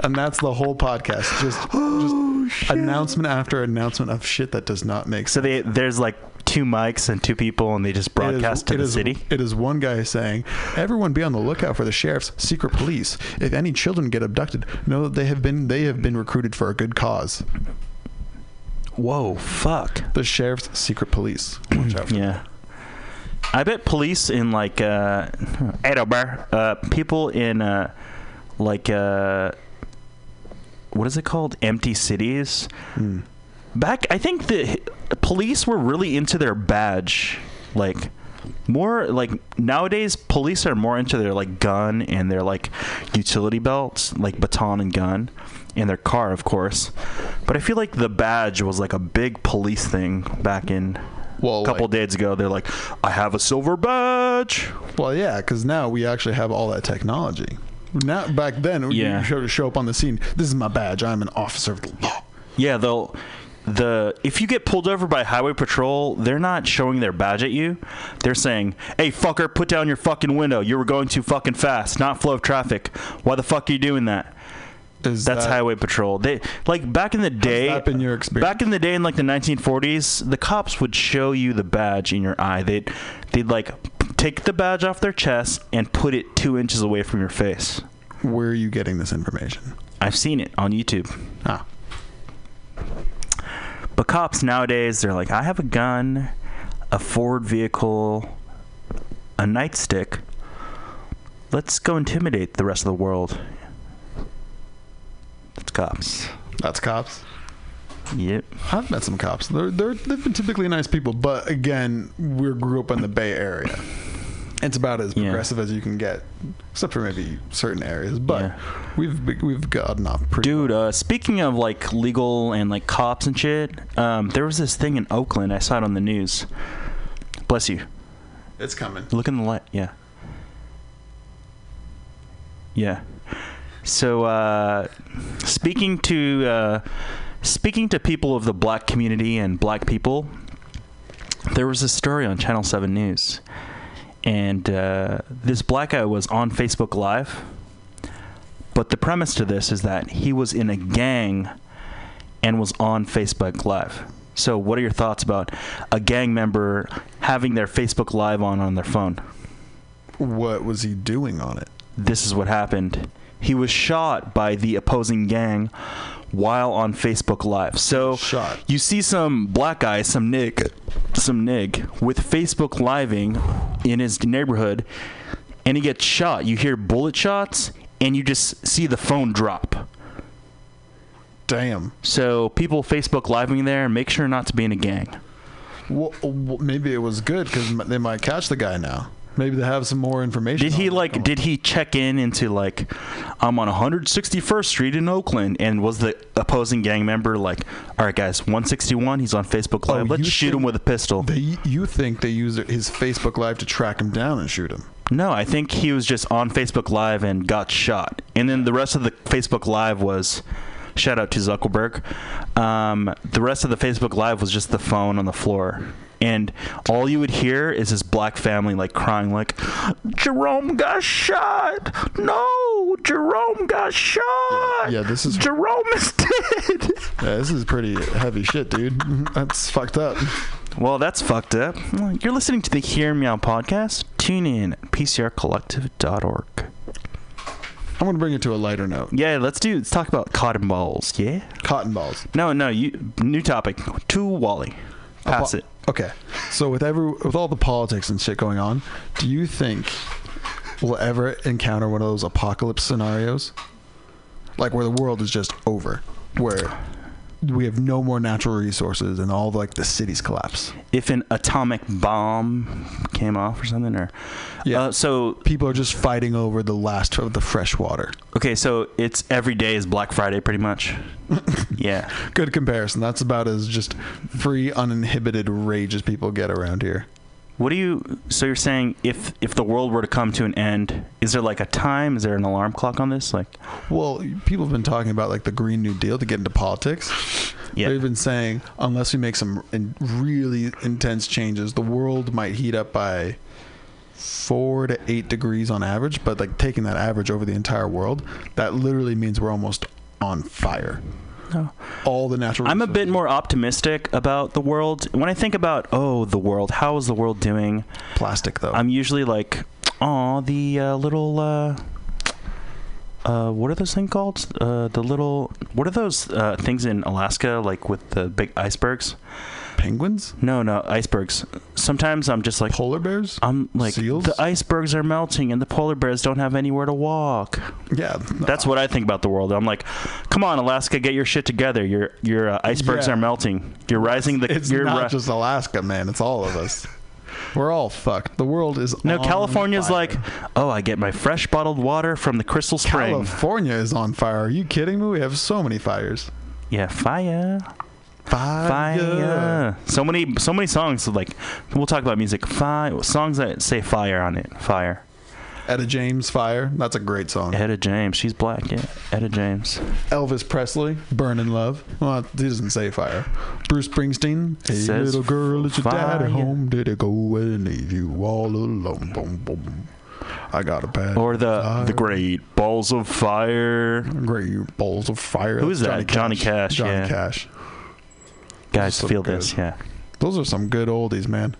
And that's the whole podcast. Just announcement after announcement of shit that does not make sense. So there's like. 2 mics and 2 people, and they just broadcast to the city. It is one guy saying, "Everyone, be on the lookout for the sheriff's secret police. If any children get abducted, know that they have been recruited for a good cause." Whoa, fuck! The sheriff's secret police. Watch out for them. I bet police in like Edinburgh, people in like what is it called? Empty cities. Mm. Back, I think the police were really into their badge, like more like nowadays police are more into their like gun and their like utility belts, like baton and gun, and their car, of course. But I feel like the badge was like a big police thing back in Well, a couple days ago, they're like, I have a silver badge. Well, yeah, because now we actually have all that technology. Now, back then, you show up on the scene. This is my badge. I'm an officer of the law. Yeah, though. If you get pulled over by highway patrol, they're not showing their badge at you. They're saying, hey, fucker, put down your fucking window. You were going too fucking fast. Not flow of traffic. Why the fuck are you doing that? That's highway patrol. They like back in the day. Has that been your experience? Back in the day, in like the 1940s, the cops would show you the badge in your eye. They'd like take the badge off their chest and put it 2 inches away from your face. Where are you getting this information? I've seen it on YouTube. Ah. But cops nowadays, they're like, I have a gun, a Ford vehicle, a nightstick. Let's go intimidate the rest of the world. That's cops. That's cops? Yep. I've met some cops. They've been typically nice people, but again, we grew up in the Bay Area. It's about as progressive as you can get, except for maybe certain areas. But we've gotten off pretty. Dude, speaking of like legal and like cops and shit, there was this thing in Oakland. I saw it on the news. Bless you. It's coming. Look in the light. Yeah. Yeah. So speaking to people of the black community and black people, there was a story on Channel 7 News. And this black guy was on Facebook Live, but the premise to this is that he was in a gang and was on Facebook Live. So what are your thoughts about a gang member having their Facebook Live on their phone? What was he doing on it? This is what happened. He was shot by the opposing gang while on Facebook Live. So you see some black guy, some nig with Facebook Living in his neighborhood, and he gets shot. You hear bullet shots, and you just see the phone drop. Damn. So people Facebook Living there, make sure not to be in a gang. Well, maybe it was good because they might catch the guy now. Maybe they have some more information. Did he check into like, I'm on 161st Street in Oakland, and was the opposing gang member like, all right, guys, 161, he's on Facebook Live. Let's shoot him with a pistol. You think they used his Facebook Live to track him down and shoot him? No, I think he was just on Facebook Live and got shot. And then the rest of the Facebook Live was, shout out to Zuckerberg, the rest of the Facebook Live was just the phone on the floor. And all you would hear is this black family like crying like, Jerome got shot. No, Jerome got shot. Yeah, this is Jerome is dead. Yeah, this is pretty heavy shit, dude. That's fucked up. Well, that's fucked up. You're listening to the Here and Meow podcast. Tune in at PCRCollective.org. I'm going to bring it to a lighter note. Yeah, let's talk about cotton balls. Yeah? Cotton balls. No, new topic. To Wally. Pass it. Okay, so with all the politics and shit going on, do you think we'll ever encounter one of those apocalypse scenarios, like where the world is just over, where we have no more natural resources and all the cities collapse? If an atomic bomb came off or something, so people are just fighting over the last of the fresh water. Okay, so it's every day is Black Friday, pretty much. Yeah. Good comparison. That's about as just free, uninhibited rage as people get around here. So you're saying if the world were to come to an end, is there like a time? Is there an alarm clock on this? Well, people have been talking about like the Green New Deal to get into politics. Yeah. They've been saying unless we make some really intense changes, the world might heat up by 4 to 8 degrees on average. But like taking that average over the entire world, that literally means we're almost on fire. No. All the natural resources. I'm a bit more optimistic about the world. When I think about, the world, how is the world doing? Plastic, though. I'm usually like, the little, what are those things called? What are those things in Alaska, like with the big icebergs? Penguins? No, icebergs. Sometimes I'm just like... Polar bears? I'm like, seals? The icebergs are melting and the polar bears don't have anywhere to walk. Yeah. That's what I think about the world. I'm like, come on, Alaska, get your shit together. Your icebergs are melting. You're rising the... It's not just Alaska, man. It's all of us. We're all fucked. The world is on fire. No, California's like, I get my fresh bottled water from the Crystal Spring. California is on fire. Are you kidding me? We have so many fires. Yeah, fire... Fire. So many songs like we'll talk about music. Fire songs that say fire on it. Fire. Etta James, Fire. That's a great song. Etta James. She's black, yeah. Etta James. Elvis Presley, Burn in Love. Well, he doesn't say fire. Bruce Springsteen. Hey, says little girl, is your daddy home? Did it go and leave you all alone? Boom, boom. I got a pad. Or the Great Balls of Fire. Great Balls of Fire. Who is that? Johnny Cash. Guys, feel this, yeah. Those are some good oldies, man.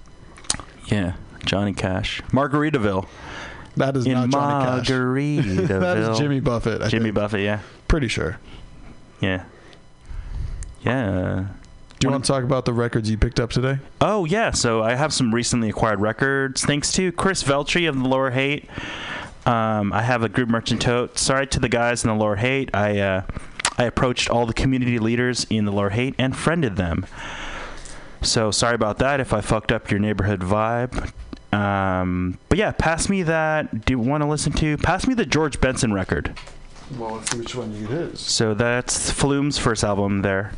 Yeah, Johnny Cash. Margaritaville. That is not Johnny Cash. That is Jimmy Buffett. Jimmy Buffett, yeah. Pretty sure. Yeah. Yeah. Do you want to talk about the records you picked up today? Oh, yeah. So I have some recently acquired records, thanks to Chris Veltri of the Lower Haight. I have a group merchant tote. Sorry to the guys in the Lower Haight. I approached all the community leaders in the Lower Haight and friended them. So sorry about that if I fucked up your neighborhood vibe. But yeah, pass me that. Do you want to listen to? Pass me the George Benson record. Well, let's see which one it is. So that's Flume's first album there.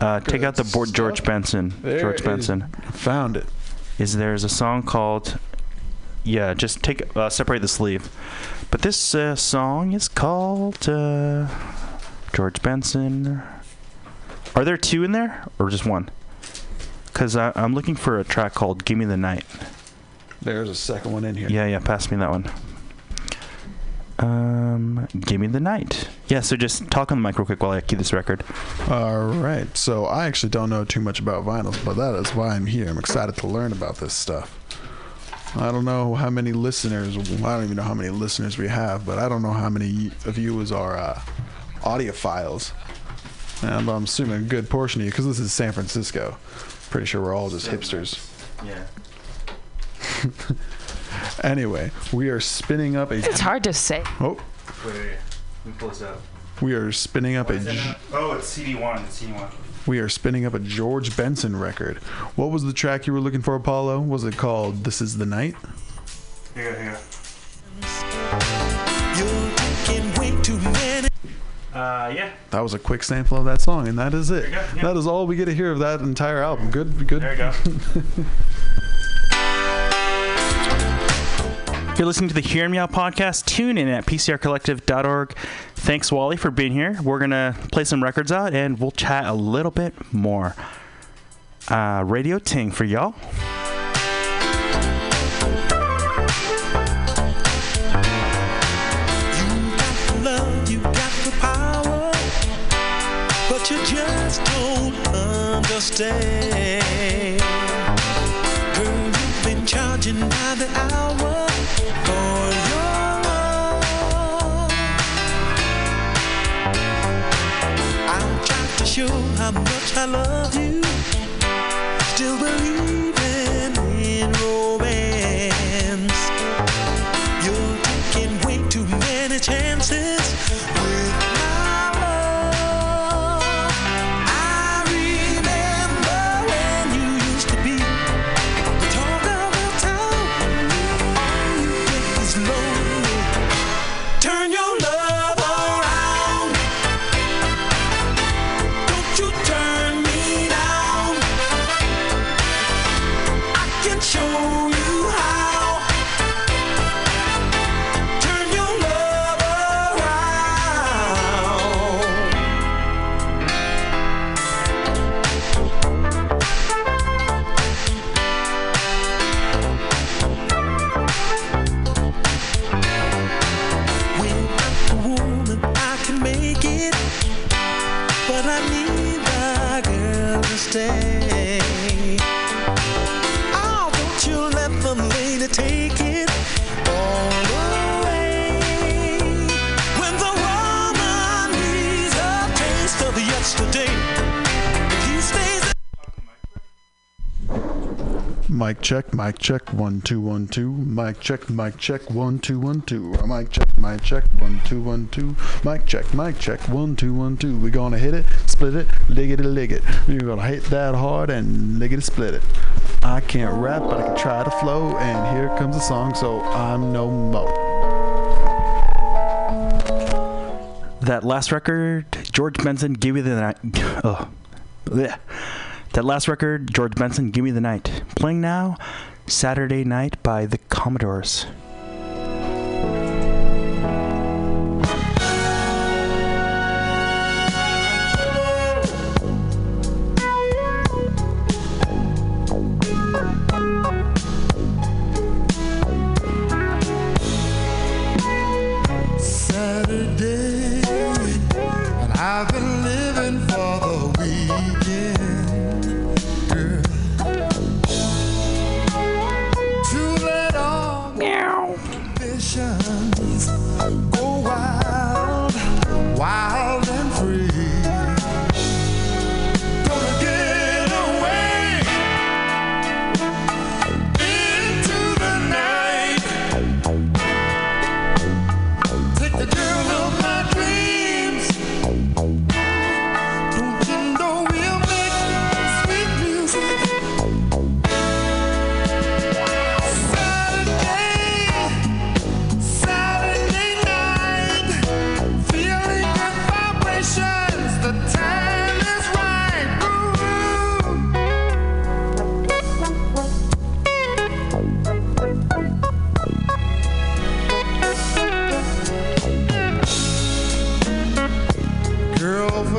Take out the board, George Benson. Found it. There's a song called, just take separate the sleeve. But this song is called George Benson. Are there two in there or just one? Because I'm looking for a track called Give Me the Night. There's a second one in here. Yeah, pass me that one. Give Me the Night. Yeah, so just talk on the mic real quick while I keep this record. All right. So I actually don't know too much about vinyls, but that is why I'm here. I'm excited to learn about this stuff. I don't even know how many listeners we have, but I don't know how many of you are audiophiles. And I'm assuming a good portion of you, because this is San Francisco. Pretty sure we're all just hipsters. Yeah. Anyway, we are spinning up a... It's hard to say. Oh. Wait. We close up. We are spinning up it's CD1. It's CD1. We are spinning up a George Benson record. What was the track you were looking for, Apollo? Was it called This Is the Night? Here. You're taking way too many... yeah. That was a quick sample of that song, and that is it. There you go. Yeah. That is all we get to hear of that entire album. Good. There you go. If you're listening to the Here and Meow podcast, tune in at PCRCollective.org. Thanks, Wally, for being here. We're going to play some records out, and we'll chat a little bit more. Radio Ting for y'all. You just don't understand. Girl, you've been charging by the hour for your love. I've tried to show how much I love you, still believing in romance. You're taking way too many chances with my love. Mic check, 1 2 1 2. Mic check, 1 2 1 2. Mic check, 1 2 1 2. Mic check, 1 2 1 2. We're gonna hit it, split it, liggity lig it. We're gonna hit that hard and liggity split it. I can't rap, but I can try to flow. And here comes the song, so I'm no mo. That last record, George Benson, Give Me the Night. Blech. That last record, George Benson, Gimme the Night. Playing now, Saturday Night by the Commodores.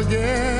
This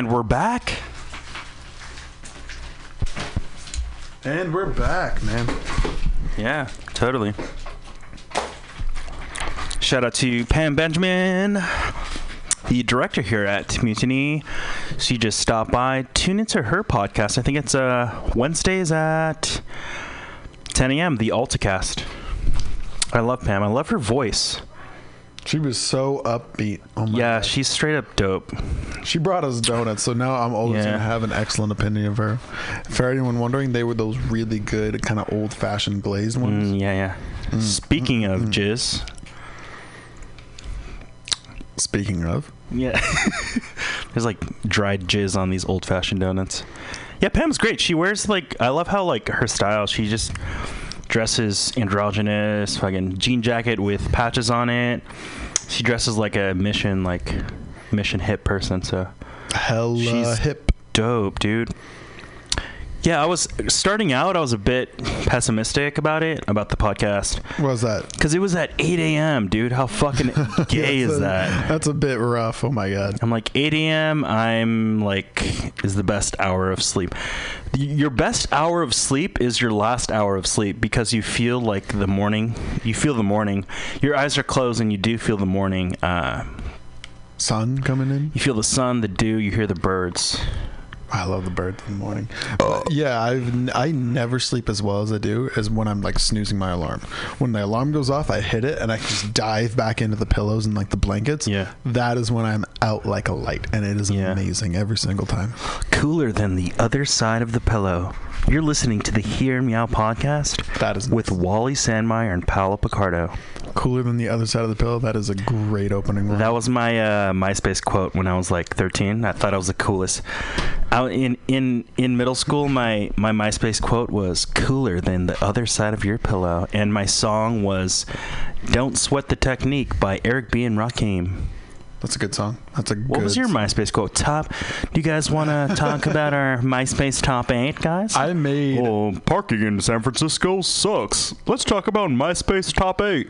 And we're back. And we're back, man. Yeah, totally. Shout out to Pam Benjamin, the director here at Mutiny. She just stopped by. Tune into her podcast. I think it's Wednesdays at 10 a.m., the AltaCast. I love Pam. I love her voice. She was so upbeat. Oh my God. She's straight up dope. She brought us donuts, so now I'm always going to have an excellent opinion of her. For anyone wondering, they were those really good, kind of old-fashioned glazed ones. Speaking of jizz. Speaking of? Yeah. There's, like, dried jizz on these old-fashioned donuts. Yeah, Pam's great. She wears, like, I love how, like, her style, she just dresses androgynous, fucking jean jacket with patches on it. She dresses like a mission hip person, so hella she's hip. Dope, dude. Yeah, I was starting out, I was a bit pessimistic about the podcast. What was that? Because it was at 8 a.m., dude. How fucking gay is that? That's a bit rough. Oh, my God. I'm like, 8 a.m., is the best hour of sleep. Your best hour of sleep is your last hour of sleep because you feel like the morning. You feel the morning. Your eyes are closed and you do feel the morning. Sun coming in? You feel the sun, the dew, you hear the birds. I love the birds in the morning. Yeah, I never sleep as well as I do as when I'm, like, snoozing my alarm. When the alarm goes off, I hit it, and I just dive back into the pillows and, like, the blankets. Yeah. That is when I'm out like a light, and it is amazing every single time. Cooler than the other side of the pillow. You're listening to the Here and Meow podcast with Wally Sandmeyer and Paolo Picardo. Cooler than the other side of the pillow. That is a great opening line. That was my MySpace quote when I was like 13. I thought I was the coolest. In middle school, my MySpace quote was cooler than the other side of your pillow. And my song was Don't Sweat the Technique by Eric B. and Rakim. That's a good song. What was your MySpace quote? Do you guys want to talk about our MySpace top 8, guys? I made... Well, parking in San Francisco sucks. Let's talk about MySpace top 8.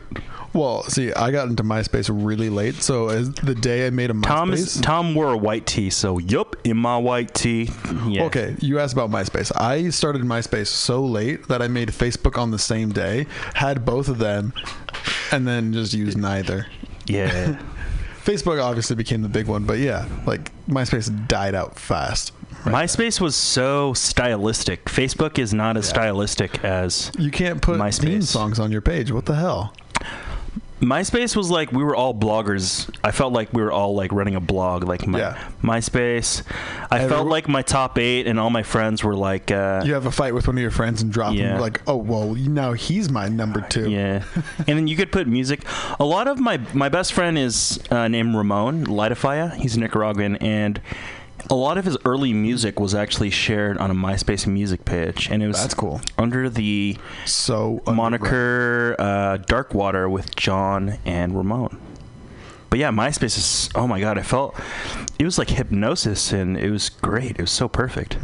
Well, see, I got into MySpace really late, so the day I made a MySpace... Tom wore a white tee, so yup, in my white tee. Yeah. Okay, you asked about MySpace. I started MySpace so late that I made Facebook on the same day, had both of them, and then just used neither. Yeah. Facebook obviously became the big one, but yeah, like MySpace died out fast. Right MySpace was so stylistic. Facebook is not as stylistic as MySpace. You can't put theme songs on your page. What the hell? MySpace was like we were all bloggers. I felt like we were all like running a blog, like MySpace. I felt like my top 8 and all my friends were like. You have a fight with one of your friends and drop him. Like, oh well, now he's my number 2. Yeah, and then you could put music. A lot of my best friend is named Ramon Lightafaya. He's Nicaraguan, and a lot of his early music was actually shared on a MySpace music page, and it was under the moniker Dark Water with John and Ramon. But yeah, MySpace is oh my God! It was like hypnosis, and it was great. It was so perfect.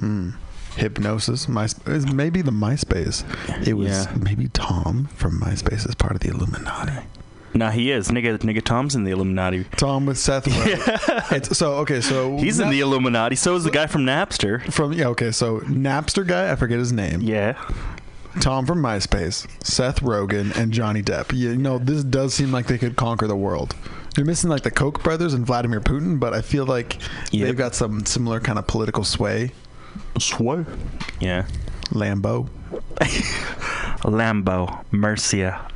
Hypnosis, MySpace, maybe the MySpace. It was maybe Tom from MySpace is part of the Illuminati. Nah, he is. Nigga Tom's in the Illuminati. Tom with Seth. He's in the Illuminati. So is the guy from Napster. So Napster guy, I forget his name. Yeah. Tom from MySpace, Seth Rogen, and Johnny Depp. You know, this does seem like they could conquer the world. You're missing like the Koch brothers and Vladimir Putin, but I feel like they've got some similar kind of political sway. Sway? Yeah. Lambo, Murcia,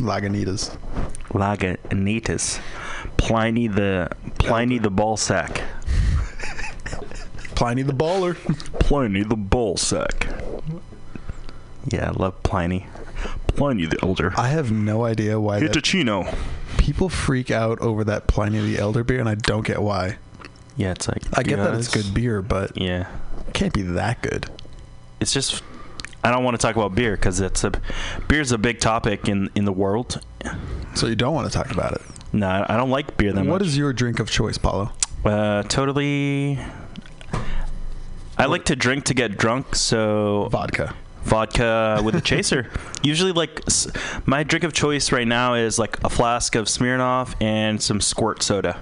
Lagunitas. Pliny the ball sack. Pliny the baller. Pliny the ball sack. Yeah, I love Pliny. Pliny the Elder. I have no idea why. Hitachino. People freak out over that Pliny the Elder beer, and I don't get why. Yeah, it's like I get that it's good beer, but it can't be that good. It's just. I don't want to talk about beer because beer's a big topic in the world. So you don't want to talk about it? No, I don't like beer that much. What is your drink of choice, Paulo? I like to drink to get drunk, so... Vodka with a chaser. Usually, like, my drink of choice right now is, like, a flask of Smirnoff and some squirt soda.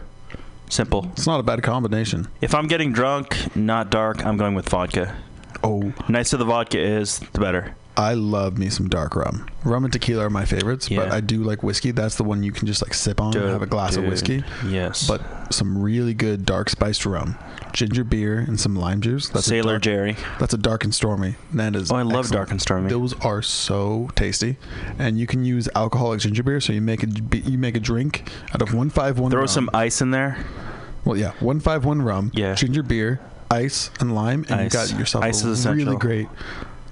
Simple. It's not a bad combination. If I'm getting drunk, not dark, I'm going with vodka. Oh. Nicer the vodka is, the better. I love me some dark rum. Rum and tequila are my favorites, yeah. But I do like whiskey. That's the one you can just like sip on and have a glass of whiskey. Yes. But some really good dark spiced rum, ginger beer, and some lime juice. That's Sailor Jerry. That's a dark and stormy. That is. Oh, I love excellent. Dark and stormy. Those are so tasty, and you can use alcoholic ginger beer. So you make a drink out of 151. Throw rum. Some ice in there. Well, yeah, 151 rum. Yeah. Ginger beer, ice, and lime, and you got yourself ice is essential. Really great.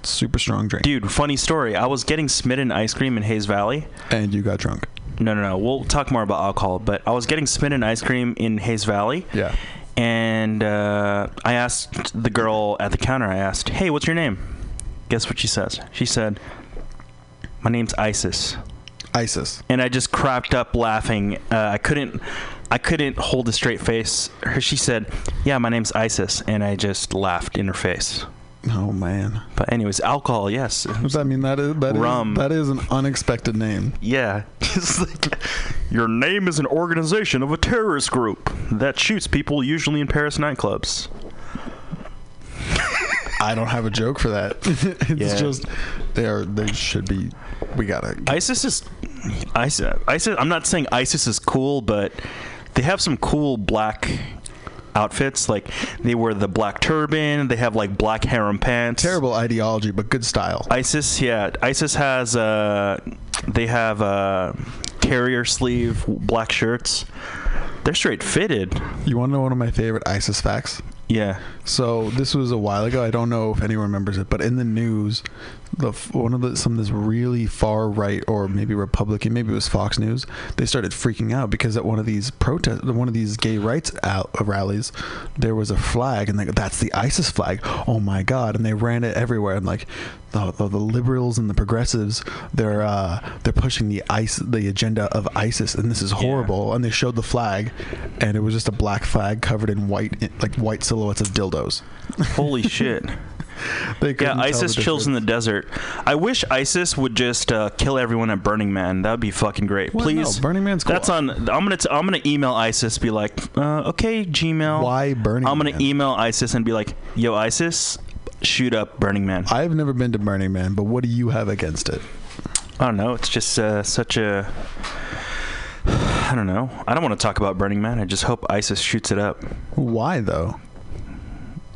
Super strong drink. Dude, funny story. I was getting smitten ice cream in Hayes Valley. And you got drunk. No. We'll talk more about alcohol, but I was getting smitten ice cream in Hayes Valley. Yeah. And I asked the girl at the counter, hey, what's your name? Guess what she says? She said, my name's Isis. Isis. And I just cracked up laughing. I couldn't hold a straight face. She said, yeah, my name's Isis. And I just laughed in her face. Oh, man. But anyways, alcohol, yes. I mean, that is an unexpected name. Yeah. Like, your name is an organization of a terrorist group that shoots people usually in Paris nightclubs. I don't have a joke for that. Just, they should be, we gotta. ISIS, I'm not saying ISIS is cool, but they have some cool black outfits. Like they wear the black turban, they have like black harem pants. Terrible ideology, but good style. ISIS, yeah. ISIS has they have carrier sleeve black shirts. They're straight fitted. You want to know one of my favorite ISIS facts? Yeah. So this was a while ago. I don't know if anyone remembers it, but in the news, this really far right or maybe Republican, maybe it was Fox News. They started freaking out because at one of these gay rights rallies, there was a flag, and they go, that's the ISIS flag. Oh my God! And they ran it everywhere. And like the liberals and the progressives, they're pushing the agenda of ISIS, and this is horrible. Yeah. And they showed the flag, and it was just a black flag covered in white silhouettes of dildos. Holy shit. Yeah, ISIS chills in the desert. I wish ISIS would just kill everyone at Burning Man. That would be fucking great. Well, please. No, Burning Man's cool. That's on. I'm gonna email ISIS, be like, okay, Gmail. Why Burning Man? I'm gonna email ISIS and be like, yo, ISIS, shoot up Burning Man. I've never been to Burning Man, but what do you have against it? I don't know. It's just such a... I don't know. I don't want to talk about Burning Man. I just hope ISIS shoots it up. Why, though?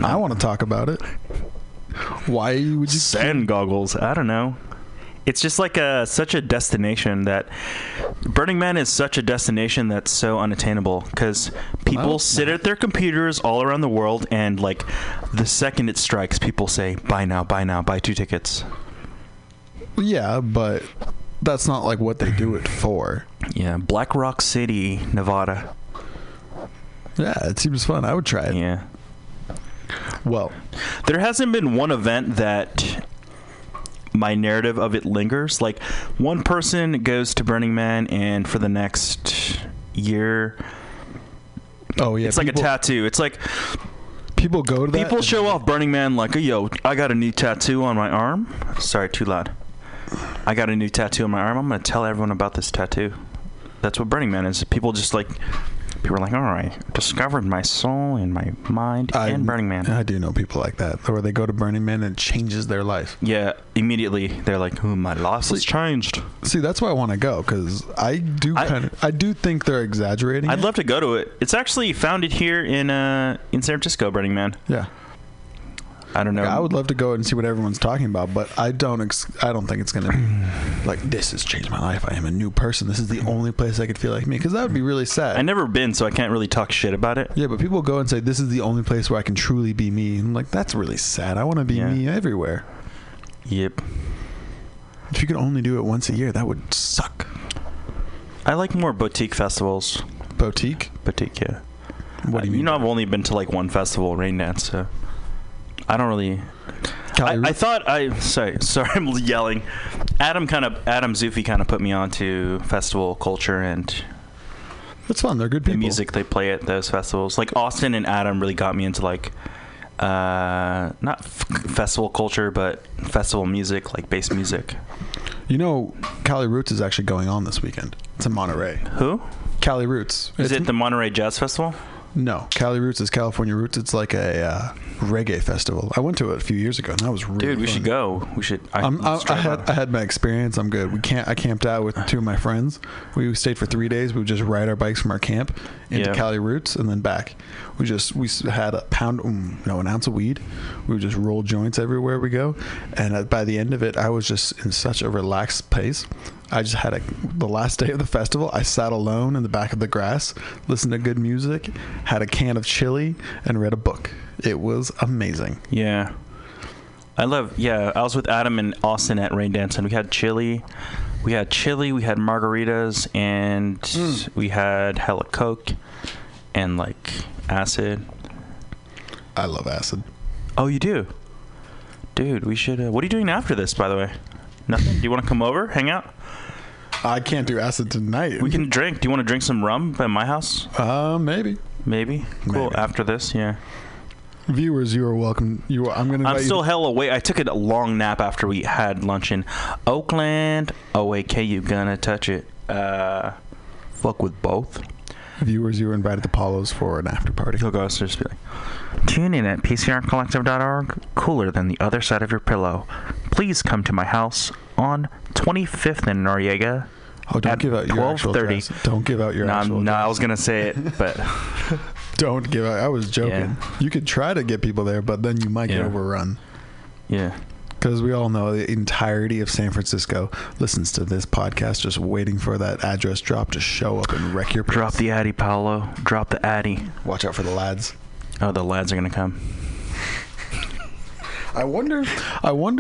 I want to talk about it. Why would you... Sand goggles. I don't know. It's just like such a destination that... Burning Man is such a destination that's so unattainable because people sit at their computers all around the world and, like, the second it strikes, people say, buy now, buy 2 tickets. Yeah, but... That's not like what they do it for. Yeah, Black Rock City, Nevada. Yeah, it seems fun. I would try it. Yeah. Well, there hasn't been one event that my narrative of it lingers. Like, one person goes to Burning Man, and for the next year... Oh, yeah. It's like a tattoo. It's like... People go to that... People show off Burning Man like, yo, I got a new tattoo on my arm. Sorry, too loud. I got a new tattoo on my arm. I'm going to tell everyone about this tattoo. That's what Burning Man is. People are like, all right, discovered my soul and my mind and Burning Man. I do know people like that, where they go to Burning Man and it changes their life. Yeah, immediately they're like, oh, my loss has changed. See, that's why I want to go, because I do think they're exaggerating. I'd love to go to it. It's actually founded here in San Francisco, Burning Man. Yeah. I don't know. Yeah, I would love to go and see what everyone's talking about, but I don't think it's going to like, this has changed my life. I am a new person. This is the only place I could feel like me, because that would be really sad. I've never been, so I can't really talk shit about it. Yeah, but people go and say, this is the only place where I can truly be me. And I'm like, that's really sad. I want to be me everywhere. Yep. If you could only do it once a year, that would suck. I like more boutique festivals. Boutique? Boutique, yeah. What do you mean? You know, I've only been to like one festival, Rain Dance, so... I don't really. Sorry, I'm yelling. Adam Zufi kind of put me on to festival culture, and that's fun. They're good people. The music they play at those festivals, like Austin and Adam, really got me into like not festival culture, but festival music, like bass music. You know, Cali Roots is actually going on this weekend. It's in Monterey. Who? Cali Roots. Is it the Monterey Jazz Festival? No, Cali Roots is California Roots. It's like a reggae festival. I went to it a few years ago, and that was really fun. Dude, we should go. We should. I had my experience. I'm good. I camped out with two of my friends. We stayed for 3 days. We would just ride our bikes from our camp into Cali Roots and then back. We had a an ounce of weed. We would just roll joints everywhere we go. And by the end of it, I was just in such a relaxed pace. I just had the last day of the festival, I sat alone in the back of the grass, listened to good music, had a can of chili, and read a book. It was amazing. Yeah. I was with Adam and Austin at Rain Dance, and we had margaritas, and we had hella coke and, like, acid. I love acid. Oh, you do? Dude, we should... what are you doing after this, by the way? Nothing? Do you want to come over, hang out? I can't do acid tonight. We can drink. Do you want to drink some rum at my house? Maybe. Maybe. Cool. Maybe. After this, yeah. Viewers, you are welcome. I'm still hella awake. I took a long nap after we had lunch in Oakland. OAK, you gonna touch it? Fuck with both. Viewers, you are invited to Paulo's for an after party. He'll go. So just be like, tune in at PCRCollective.org. Cooler than the other side of your pillow. Please come to my house on 25th in Noriega. Oh, don't give out your actual address. Don't give out your actual address. No, I was going to say it, but... Don't give out. I was joking. Yeah. You could try to get people there, but then you might get overrun. Yeah. Because we all know the entirety of San Francisco listens to this podcast, just waiting for that address drop to show up and wreck your place. Drop the Addy, Paolo. Drop the Addy. Watch out for the lads. Oh, the lads are going to come. I wonder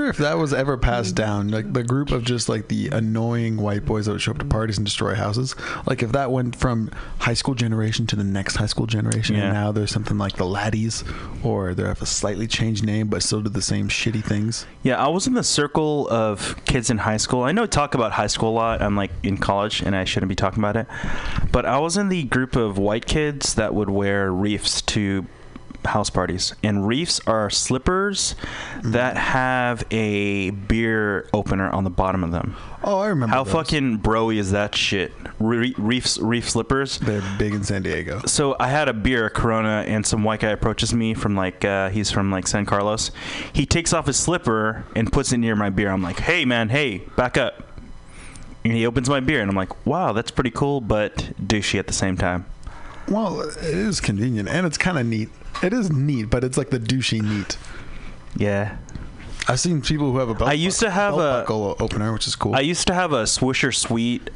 if that was ever passed down, like the group of just like the annoying white boys that would show up to parties and destroy houses. Like if that went from high school generation to the next high school generation, and now there's something like the Laddies, or they have a slightly changed name but still do the same shitty things. Yeah, I was in the circle of kids in high school. I know I talk about high school a lot. I'm like in college and I shouldn't be talking about it, but I was in the group of white kids that would wear reefs to house parties, and reefs are slippers that have a beer opener on the bottom of them. Oh, I remember. How those. Fucking broy is that shit? Reef slippers. They're big in San Diego. So I had a beer, Corona, and some white guy approaches me from like he's from like San Carlos. He takes off his slipper and puts it near my beer. I'm like, hey man, hey, back up. And he opens my beer, and I'm like, wow, that's pretty cool, but douchey at the same time. Well, it is convenient, and it's kind of neat. It is neat, but it's like the douchey neat. Yeah. I've seen people who have a belt buckle opener, which is cool. I used to have a Swisher Sweet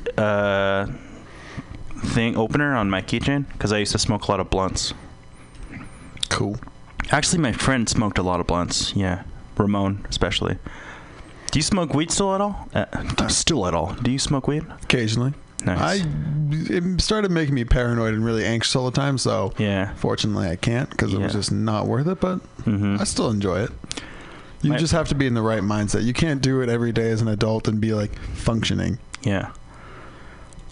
thing opener on my keychain because I used to smoke a lot of blunts. Cool. Actually, my friend smoked a lot of blunts. Yeah. Ramon, especially. Do you smoke weed still at all? Do you smoke weed? Occasionally. Nice. It started making me paranoid and really anxious all the time, so fortunately I can't because it was just not worth it, but I still enjoy it. You just have to be in the right mindset. You can't do it every day as an adult and be like functioning. Yeah.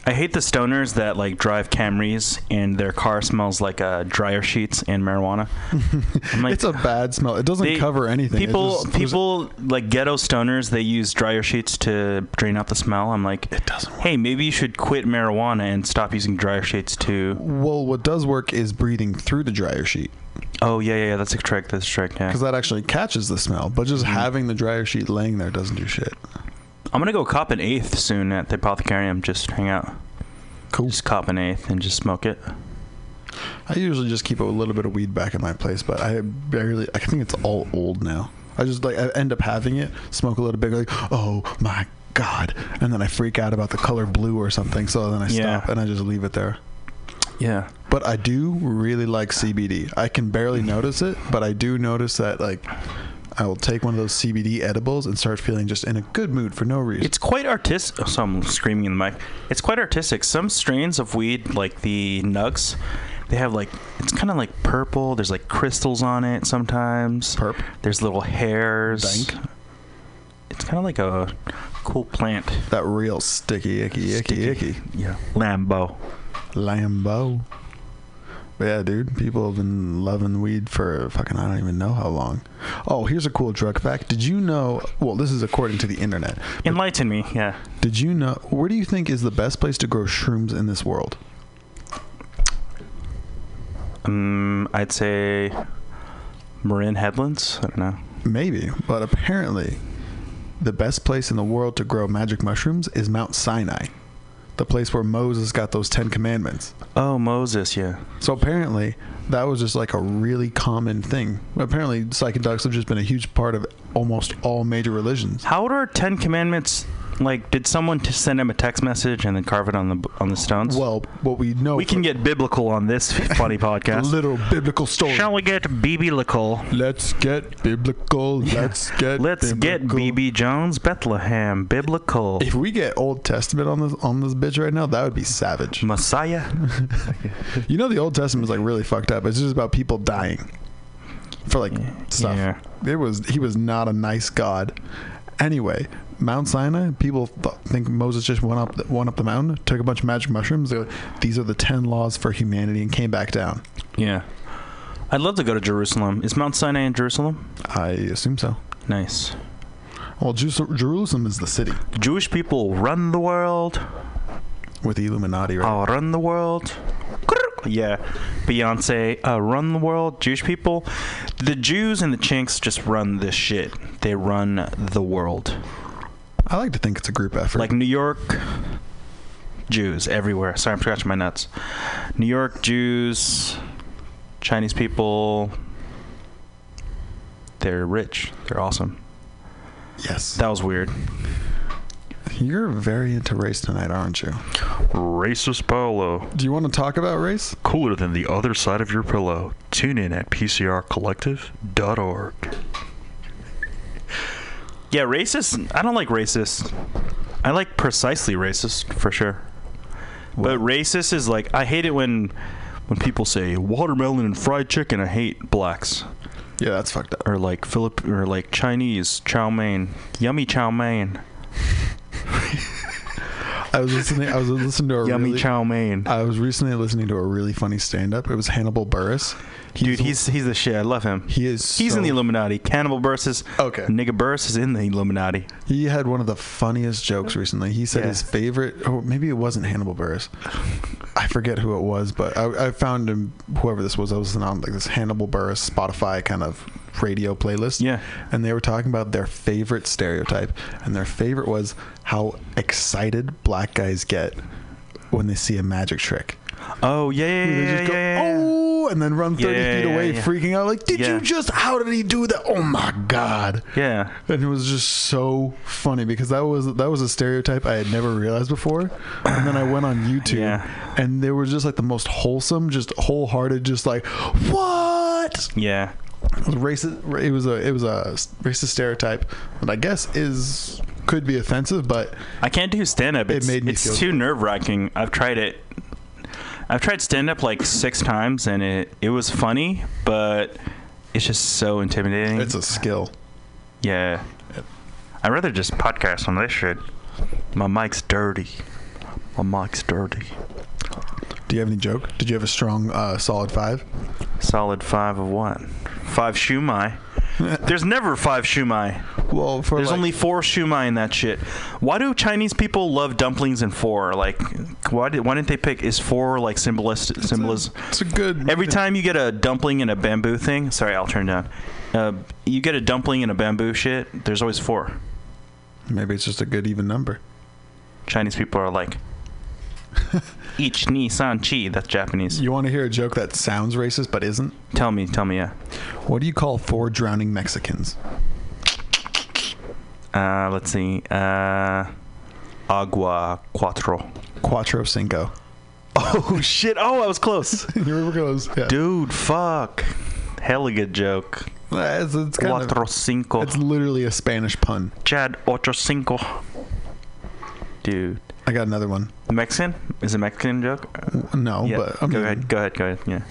I hate the stoners that like drive Camrys and their car smells like dryer sheets and marijuana. Like, it's a bad smell. It doesn't cover anything. People like ghetto stoners, they use dryer sheets to drain out the smell. I'm like, it doesn't work. Hey, maybe you should quit marijuana and stop using dryer sheets too. Well, what does work is breathing through the dryer sheet. Oh, yeah, that's a trick. Because that actually catches the smell, but just having the dryer sheet laying there doesn't do shit. I'm going to go cop an eighth soon at the Apothecarium. Just hang out. Cool. Just cop an eighth and just smoke it. I usually just keep a little bit of weed back at my place, but I think it's all old now. I just like, I end up having it, smoke a little bit, like, oh my God. And then I freak out about the color blue or something. So then I stop and I just leave it there. Yeah. But I do really like CBD. I can barely notice it, but I do notice that like... I will take one of those CBD edibles and start feeling just in a good mood for no reason. It's quite artistic. Oh, so I'm screaming in the mic. It's quite artistic. Some strains of weed, like the Nugs, they have like, it's kind of like purple. There's like crystals on it sometimes. Purple. There's little hairs. Dank. It's kind of like a cool plant. That real sticky, icky. Yeah. Lambo. Yeah, dude. People have been loving weed for fucking I don't even know how long. Oh, here's a cool drug fact. Did you know... Well, this is according to the internet. Enlighten me, yeah. Did you know... Where do you think is the best place to grow shrooms in this world? I'd say... Marin Headlands? I don't know. Maybe, but apparently... The best place in the world to grow magic mushrooms is Mount Sinai. The place where Moses got those 10 commandments. Oh, Moses, yeah. So apparently, that was just like a really common thing. Apparently, psychedelics have just been a huge part of almost all major religions. How are 10 commandments... Like, did someone send him a text message and then carve it on the stones? Well, what we know... We can get biblical on this funny podcast. Literal biblical story. Shall we get biblical? Let's get biblical. Yeah. Let's get B.B. Jones, Bethlehem, biblical. If we get Old Testament on this bitch right now, that would be savage. Messiah. You know, the Old Testament is, like, really fucked up. It's just about people dying for, like, stuff. Yeah. He was not a nice God. Anyway... Mount Sinai, people think Moses just went up the mountain, took a bunch of magic mushrooms. Go, these are the 10 laws for humanity, and came back down. Yeah. I'd love to go to Jerusalem. Is Mount Sinai in Jerusalem? I assume so. Nice. Well, Jerusalem is the city. Jewish people run the world. With the Illuminati, right? I'll run the world. Yeah. Beyonce, run the world. Jewish people. The Jews and the Chinks just run this shit. They run the world. I like to think it's a group effort. Like New York, Jews everywhere. Sorry, I'm scratching my nuts. New York, Jews, Chinese people. They're rich. They're awesome. Yes. That was weird. You're very into race tonight, aren't you? Racist Paolo. Do you want to talk about race? Cooler than the other side of your pillow. Tune in at PCRCollective.org. Yeah, racist. I don't like racist. I like precisely racist, for sure. What? But racist is like, I hate it when people say watermelon and fried chicken. I hate blacks. Yeah, that's fucked up. Or like Chinese chow mein. Yummy chow mein. I was listening to a yummy really, chow mein. I was recently listening to a really funny stand-up. It was Hannibal Buress. He's the shit. I love him. He's in the Illuminati. Hannibal Buress is okay. Nigga Buress is in the Illuminati. He had one of the funniest jokes recently. He said his favorite. Oh, maybe it wasn't Hannibal Buress. I forget who it was, but I found him. Whoever this was, I was on like this Hannibal Buress Spotify kind of radio playlist. Yeah, and they were talking about their favorite stereotype, and their favorite was how excited black guys get when they see a magic trick. Oh yeah. Oh, and then run 30 feet away, freaking out like, did you just? How did he do that? Oh my god! Yeah, and it was just so funny because that was a stereotype I had never realized before. And then I went on YouTube, and they were just like the most wholesome, just wholehearted, just like what? Yeah. It was a racist stereotype that I guess could be offensive, but I can't do stand up. It made me feel too nerve wracking. I've tried stand up like 6 times, and it was funny, but it's just so intimidating. It's a skill. Yeah. I'd rather just podcast on this shit. My mic's dirty. Do you have any joke? Did you have a strong, solid 5? Solid 5 of what? 5 shumai. There's never 5 shumai. Well, there's like only 4 shumai in that shit. Why do Chinese people love dumplings and 4? Like, why didn't they pick? Is 4 like symbolism? It's a good. Every time you get a dumpling and a bamboo thing. Sorry, I'll turn down. You get a dumpling and a bamboo shit. There's always 4. Maybe it's just a good even number. Chinese people are like. Ich ni san chi. That's Japanese. You want to hear a joke that sounds racist but isn't? Tell me, yeah. What do you call 4 drowning Mexicans? Let's see. Agua cuatro. Cuatro cinco. Oh, shit. Oh, I was close. You were close. Yeah. Dude, fuck. Hella good joke. It's kind cuatro of, cinco. It's literally a Spanish pun. Chad ocho cinco. Dude. I got another one. Mexican? Is it a Mexican joke? No, yeah. But... I'm go ahead. Yeah.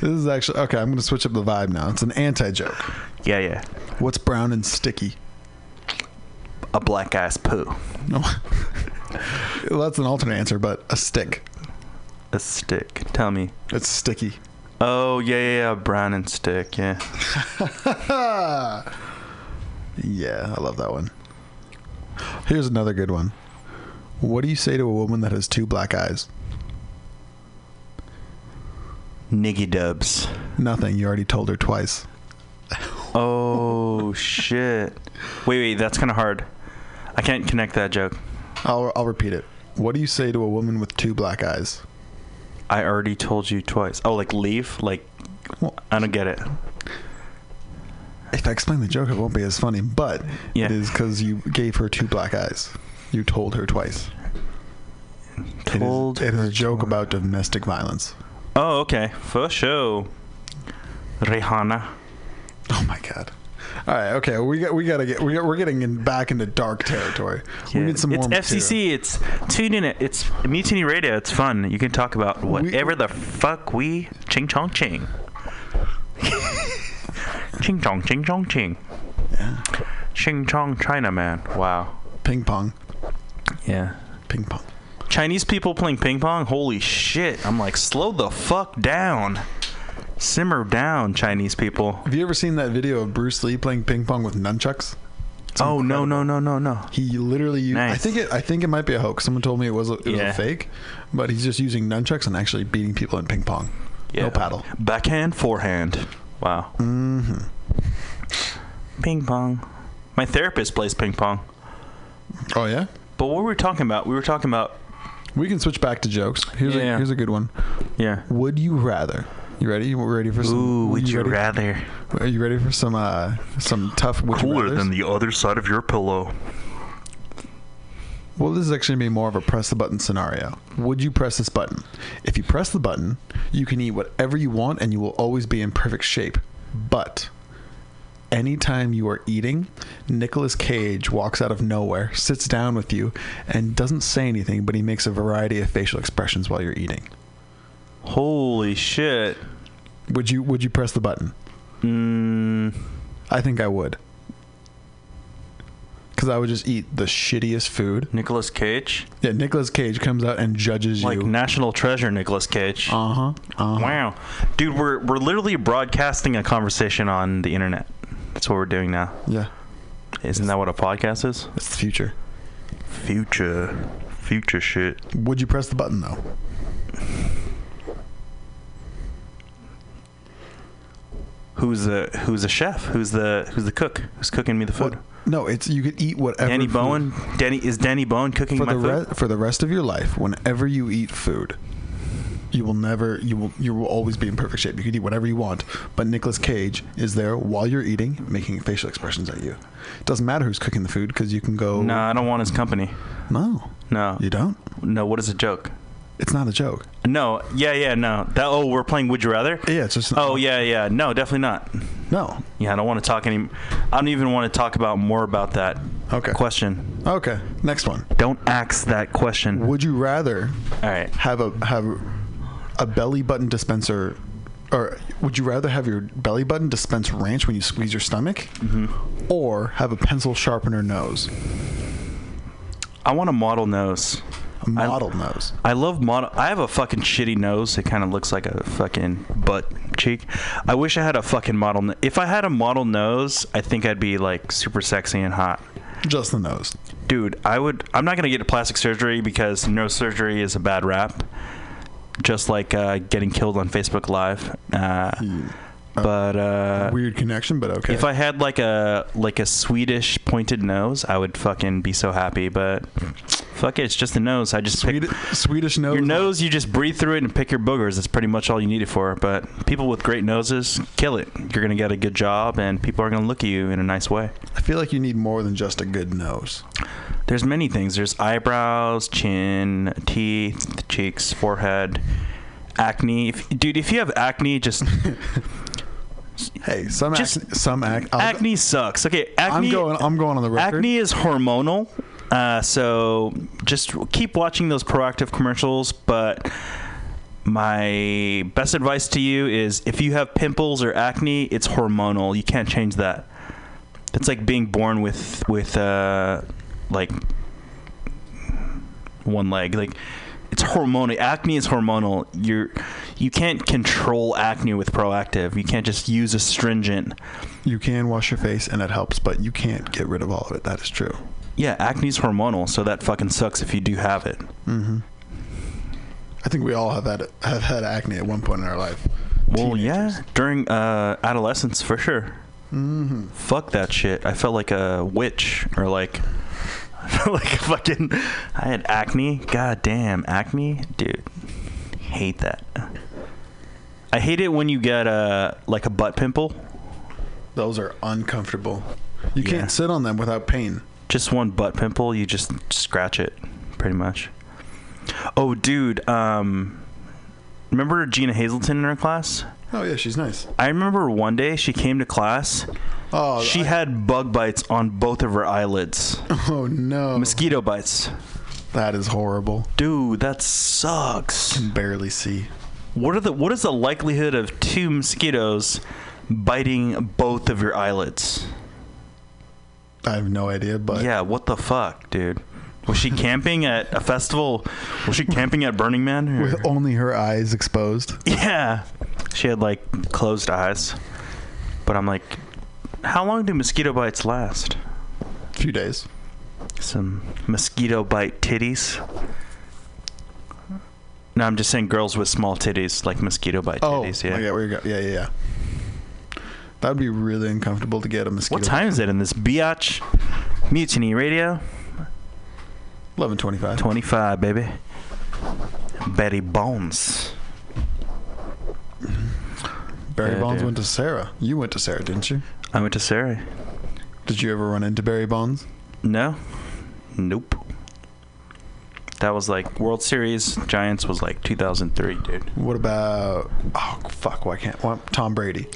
This is actually... Okay, I'm going to switch up the vibe now. It's an anti-joke. Yeah. What's brown and sticky? A black guy's poo. No. Well, that's an alternate answer, but a stick. a stick? Tell me. It's sticky. Oh, yeah, brown and stick, yeah. Yeah, I love that one. Here's another good one. What do you say to a woman that has two black eyes? Niggy dubs. Nothing. You already told her twice. Oh, shit. Wait, that's kind of hard. I can't connect that joke. I'll repeat it. What do you say to a woman with two black eyes? I already told you twice. Oh, like leave? Like, well, I don't get it. If I explain the joke, it won't be as funny, but yeah. It is because you gave her two black eyes. You told her twice. It is a joke about domestic violence. Oh, okay. For sure. Rihanna. Oh my God. All right. Okay. We're getting back into dark territory. Yeah. We need some more. It's FCC. It's tune in. It's Mutiny Radio. It's fun. You can talk about whatever the fuck we ching chong ching. Ching chong ching chong ching. Yeah. Ching chong China man. Wow. Ping pong. Yeah. Ping pong. Chinese people playing ping pong. Holy shit! I'm like, slow the fuck down. Simmer down, Chinese people. Have you ever seen that video of Bruce Lee playing ping pong with nunchucks? Oh, no. He literally used, nice. I think it might be a hoax. Someone told me it was a fake, but he's just using nunchucks and actually beating people in ping pong. Yeah. No paddle. Backhand, forehand. Wow. Mm-hmm. Ping pong. My therapist plays ping pong. Oh, yeah? But what were we talking about? We were talking about... We can switch back to jokes. Here's a good one. Yeah. Would you rather... You ready? You ready for some? Ooh, would you rather? Are you ready for some tough? Cooler than the other side of your pillow. Well, this is actually gonna be more of a press the button scenario. Would you press this button? If you press the button, you can eat whatever you want, and you will always be in perfect shape. But anytime you are eating, Nicolas Cage walks out of nowhere, sits down with you, and doesn't say anything, but he makes a variety of facial expressions while you're eating. Holy shit. Would you press the button? I think I would. Because I would just eat the shittiest food. Nicolas Cage? Yeah, Nicolas Cage comes out and judges you. Like National Treasure Nicolas Cage. Uh-huh. Wow. Dude, we're literally broadcasting a conversation on the internet. That's what we're doing now. Yeah. Isn't that what a podcast is? It's the future. Future shit. Would you press the button, though? Who's the chef? Who's the cook? Who's cooking me the food? Well, no, it's you could eat whatever. Danny food. Bowen. Danny Bowen cooking my food for the rest of your life. Whenever you eat food, you will always be in perfect shape. You can eat whatever you want, but Nicolas Cage is there while you're eating, making facial expressions at you. It doesn't matter who's cooking the food because you can go. No, I don't want his company. No. You don't. No. What is a joke? It's not a joke. No. Yeah, no. We're playing Would You Rather? Yeah, it's just... Oh, yeah. No, definitely not. No. Yeah, I don't want to talk any... I don't even want to talk about more about that question. Okay, next one. Don't ask that question. Would you rather have a belly button dispenser... Or would you rather have your belly button dispense ranch when you squeeze your stomach? Mm-hmm. Or have a pencil sharpener nose? I want a model nose. Nose. I love model. I have a fucking shitty nose. It kind of looks like a fucking butt cheek. I wish I had a fucking model. If I had a model nose, I think I'd be like super sexy and hot. Just the nose, dude. I'm not gonna get a plastic surgery because nose surgery is a bad rap. Just like getting killed on Facebook Live. But weird connection, but okay. If I had like a Swedish pointed nose, I would fucking be so happy. But fuck it, it's just the nose. I just Swedish nose. Your nose, you just breathe through it and pick your boogers. That's pretty much all you need it for. But people with great noses, kill it. You're gonna get a good job, and people are gonna look at you in a nice way. I feel like you need more than just a good nose. There's many things. There's eyebrows, chin, teeth, cheeks, forehead, acne. If you have acne, just. Hey, acne sucks. Okay, acne. I'm going on the record. Acne is hormonal, so just keep watching those proactive commercials. But my best advice to you is, if you have pimples or acne, it's hormonal. You can't change that. It's like being born with like one leg. Like it's hormonal. Acne is hormonal. You can't control acne with Proactive. You can't just use astringent. You can wash your face and it helps, but you can't get rid of all of it. That is true. Yeah, acne's hormonal, so that fucking sucks if you do have it. Mm-hmm. I think we all have had acne at one point in our life. Well, yeah, during adolescence for sure. Mm-hmm. Fuck that shit. I felt like a witch, or like, I felt like a fucking. I had acne. God damn, acne, dude. Hate that. I hate it when you get like a butt pimple. Those are uncomfortable. You can't sit on them without pain. Just one butt pimple, you just scratch it, pretty much. Oh, dude, remember Gina Hazleton in her class? Oh, yeah, she's nice. I remember one day she came to class. Oh, she had bug bites on both of her eyelids. Oh, no. Mosquito bites. That is horrible. Dude, that sucks. I can barely see. What is the likelihood of two mosquitoes biting both of your eyelids? I have no idea, but... Yeah, what the fuck, dude? Was she camping at a festival? Was she camping at Burning Man? Or? With only her eyes exposed? Yeah. She had, like, closed eyes. But I'm like, how long do mosquito bites last? A few days. Some mosquito bite titties. No, I'm just saying girls with small titties, like mosquito bite titties. Oh, yeah. Where you go? Yeah, yeah, yeah. That would be really uncomfortable to get a mosquito. What time is it in this biatch? Mutiny Radio. 11:25. 25, baby. Barry Bones. Barry Bones went to Sarah. You went to Sarah, didn't you? I went to Sarah. Did you ever run into Barry Bones? No. Nope. That was like World Series. Giants was like 2003, dude. What about Tom Brady?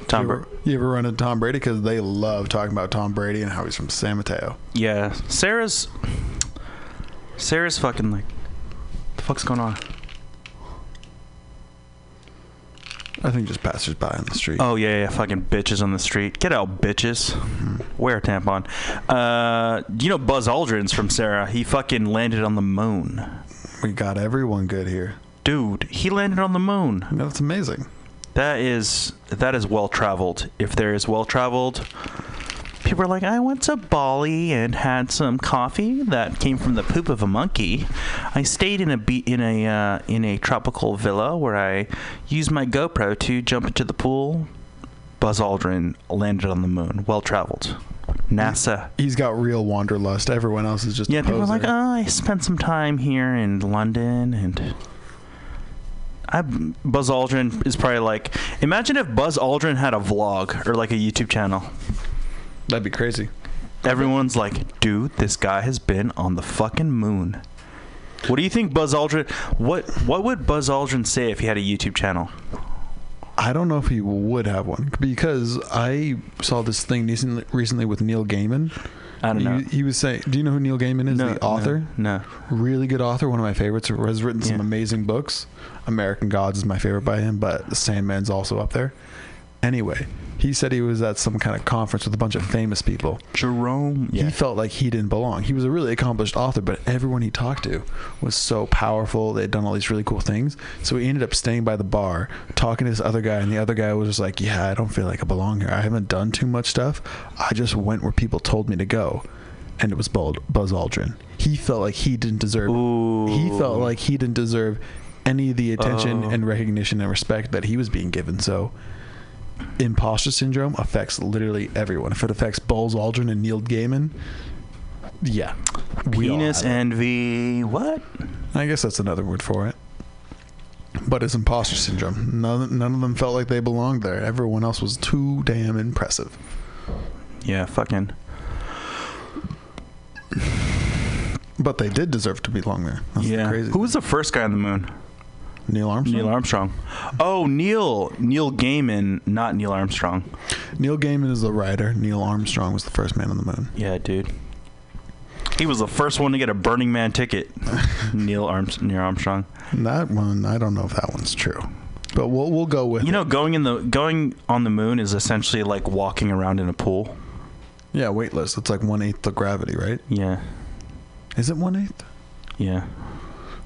You ever run into Tom Brady? Because they love talking about Tom Brady and how he's from San Mateo. Yeah, Sarah's fucking like, what the fuck's going on? I think just passersby on the street. Oh yeah, fucking bitches on the street. Get out, bitches. Wear a tampon. You know Buzz Aldrin's from Sarah. He fucking landed on the moon. We got everyone good here, dude. He landed on the moon. That's amazing. That is well traveled. If there is well traveled, people are like, I went to Bali and had some coffee that came from the poop of a monkey. I stayed in a tropical villa where I used my GoPro to jump into the pool. Buzz Aldrin landed on the moon. Well traveled. NASA. He's got real wanderlust. Everyone else is just a poser. People are like, I spent some time here in London and. Buzz Aldrin is probably like, imagine if Buzz Aldrin had a vlog or like a YouTube channel. That'd be crazy. Everyone's like, dude, this guy has been on the fucking moon. What do you think Buzz Aldrin... What would Buzz Aldrin say if he had a YouTube channel? I don't know if he would have one. Because I saw this thing recently with Neil Gaiman. I don't know. He was saying... Do you know who Neil Gaiman is? No, the author? No. Really good author. One of my favorites. Has written some amazing books. American Gods is my favorite by him, but Sandman's also up there. Anyway... He said he was at some kind of conference with a bunch of famous people. Jerome. Yeah. He felt like he didn't belong. He was a really accomplished author, but everyone he talked to was so powerful. They'd done all these really cool things. So he ended up staying by the bar, talking to this other guy, and the other guy was just like, yeah, I don't feel like I belong here. I haven't done too much stuff. I just went where people told me to go. And it was Buzz Aldrin. He felt like he didn't deserve it. He felt like he didn't deserve any of the attention and recognition and respect that he was being given. So... Imposter syndrome affects literally everyone. If it affects Buzz Aldrin and Neil Gaiman, yeah. Penis envy. What? I guess that's another word for it. But it's imposter syndrome. None of them felt like they belonged there. Everyone else was too damn impressive. Yeah, fucking. But they did deserve to belong there. That's crazy. Who was the first guy on the moon? Neil Armstrong. Oh, Neil Gaiman, not Neil Armstrong. Neil Gaiman is the writer. Neil Armstrong was the first man on the moon. Yeah, dude. He was the first one to get a Burning Man ticket. Neil Armstrong. That one, I don't know if that one's true, but we'll go with. You know, going on the moon is essentially like walking around in a pool. Yeah, weightless. It's like 1/8 of gravity, right? Yeah. Is it 1/8? Yeah.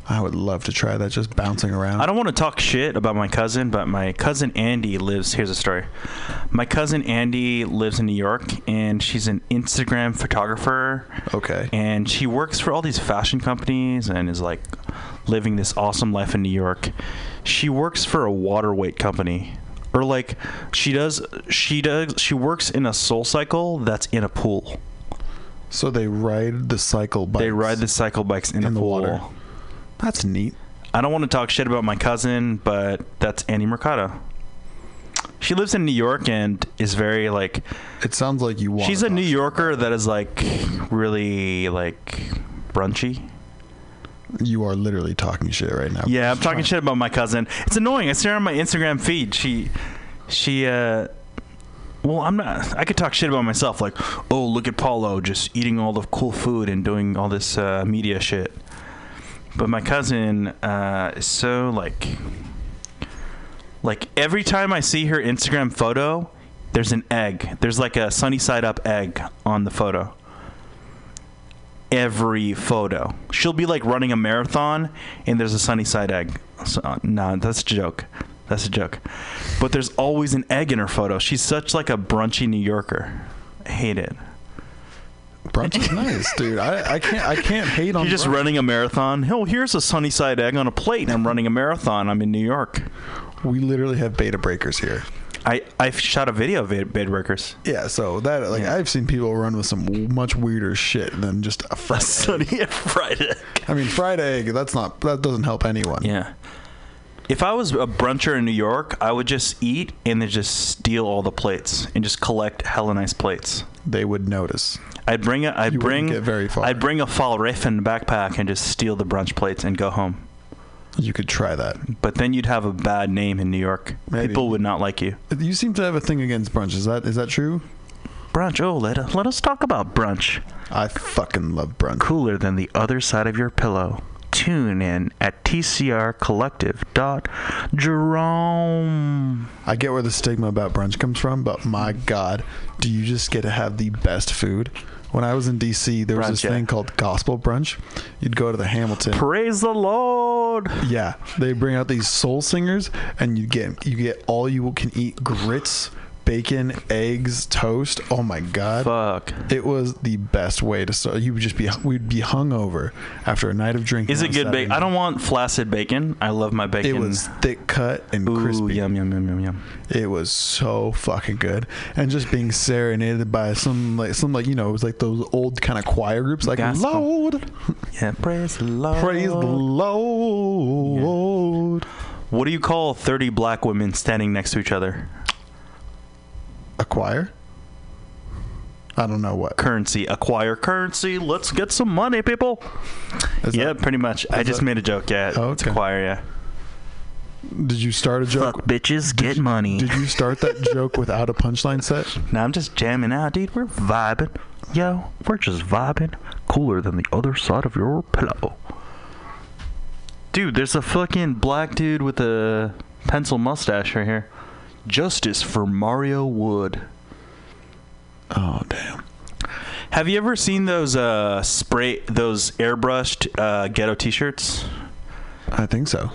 I would love to try that, just bouncing around. I don't want to talk shit about my cousin, but my cousin Andy lives... Here's a story. My cousin Andy lives in New York, and she's an Instagram photographer. Okay. And she works for all these fashion companies and is, like, living this awesome life in New York. She works for a water weight company. Or, like, she works in a soul cycle that's in a pool. So they ride the cycle bikes. They ride the cycle bikes in the pool. Water. That's neat. I don't want to talk shit about my cousin, but that's Annie Mercado. She lives in New York and is very, like... It sounds like you want... She's a New Yorker that is, like, really, like, brunchy. You are literally talking shit right now. Yeah, I'm talking shit about my cousin. It's annoying. I see her on my Instagram feed. Well, I'm not... I could talk shit about myself. Like, oh, look at Paulo just eating all the cool food and doing all this media shit. But my cousin is so, like every time I see her Instagram photo, there's an egg. There's, like, a sunny side up egg on the photo. Every photo. She'll be, like, running a marathon, and there's a sunny side egg. So, no, that's a joke. That's a joke. But there's always an egg in her photo. She's such, like, a brunchy New Yorker. I hate it. Brunch is nice, dude. I can't hate on. You're just brunch. Running a marathon. Oh, here's a sunny side egg on a plate, and I'm running a marathon. I'm in New York. We literally have beta breakers here. I shot a video of beta breakers. Yeah, so that I've seen people run with some much weirder shit than just a fried egg. I mean, fried egg. That doesn't help anyone. Yeah. If I was a bruncher in New York, I would just eat and then just steal all the plates and just collect hella nice plates. They would notice. I'd bring a Fjällräven backpack and just steal the brunch plates and go home. You could try that. But then you'd have a bad name in New York. Maybe. People would not like you. You seem to have a thing against brunch. Is that true? Brunch. Oh, let us talk about brunch. I fucking love brunch. Cooler than the other side of your pillow. Tune in at PCRCollective.org. I get where the stigma about brunch comes from, but my God, do you just get to have the best food? When I was in D.C., there was this thing called gospel brunch. You'd go to the Hamilton. Praise the Lord. Yeah. They bring out these soul singers, and you get all you can eat grits, bacon, eggs, toast. Oh my God. Fuck. It was the best way to start. We'd be hungover after a night of drinking. Is it good bacon? I don't want flaccid bacon. I love my bacon. It was thick cut and crispy. Yum, yum, yum, yum, yum. It was so fucking good. And just being serenaded by it was like those old kind of choir groups, like gospel. Lord. Yeah, praise the Lord. Praise the Lord. Yeah. What do you call 30 black women standing next to each other? Acquire? I don't know what. Currency. Acquire currency. Let's get some money, people. Pretty much. I just made a joke. Yeah. Oh, okay. It's acquire, yeah. Did you start a joke? Fuck bitches, get money. Did you start that joke without a punchline set? No, I'm just jamming out, dude. We're vibing. Yo, we're just vibing. Cooler than the other side of your pillow. Dude, there's a fucking black dude with a pencil mustache right here. Justice for Mario Wood. Oh, damn. Have you ever seen those airbrushed ghetto t-shirts? I think so.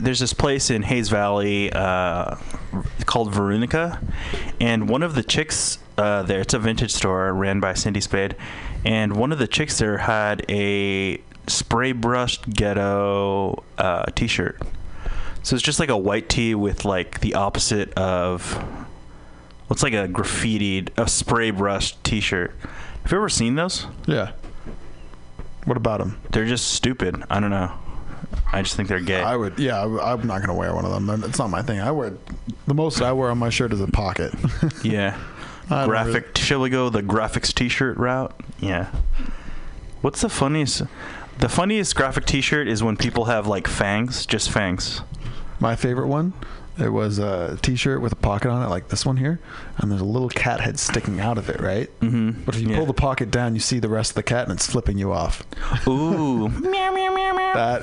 There's this place in Hayes Valley called Verunica, and one of the chicks there, it's a vintage store ran by Cindy Spade, and one of the chicks there had a spray-brushed ghetto t-shirt. So it's just like a white tee with like the opposite of what's like a spray brushed t-shirt. Have you ever seen those? Yeah. What about them? They're just stupid. I don't know. I just think they're gay. I'm not going to wear one of them. It's not my thing. The most I wear on my shirt is a pocket. Yeah. Shall we go the graphics t-shirt route? Yeah. What's the funniest? The funniest graphic t-shirt is when people have like fangs, just fangs. My favorite one, it was a t-shirt with a pocket on it, like this one here, and there's a little cat head sticking out of it, right? Mm-hmm. But if you pull the pocket down, you see the rest of the cat, and it's flipping you off. Ooh. Meow, meow, meow, meow. That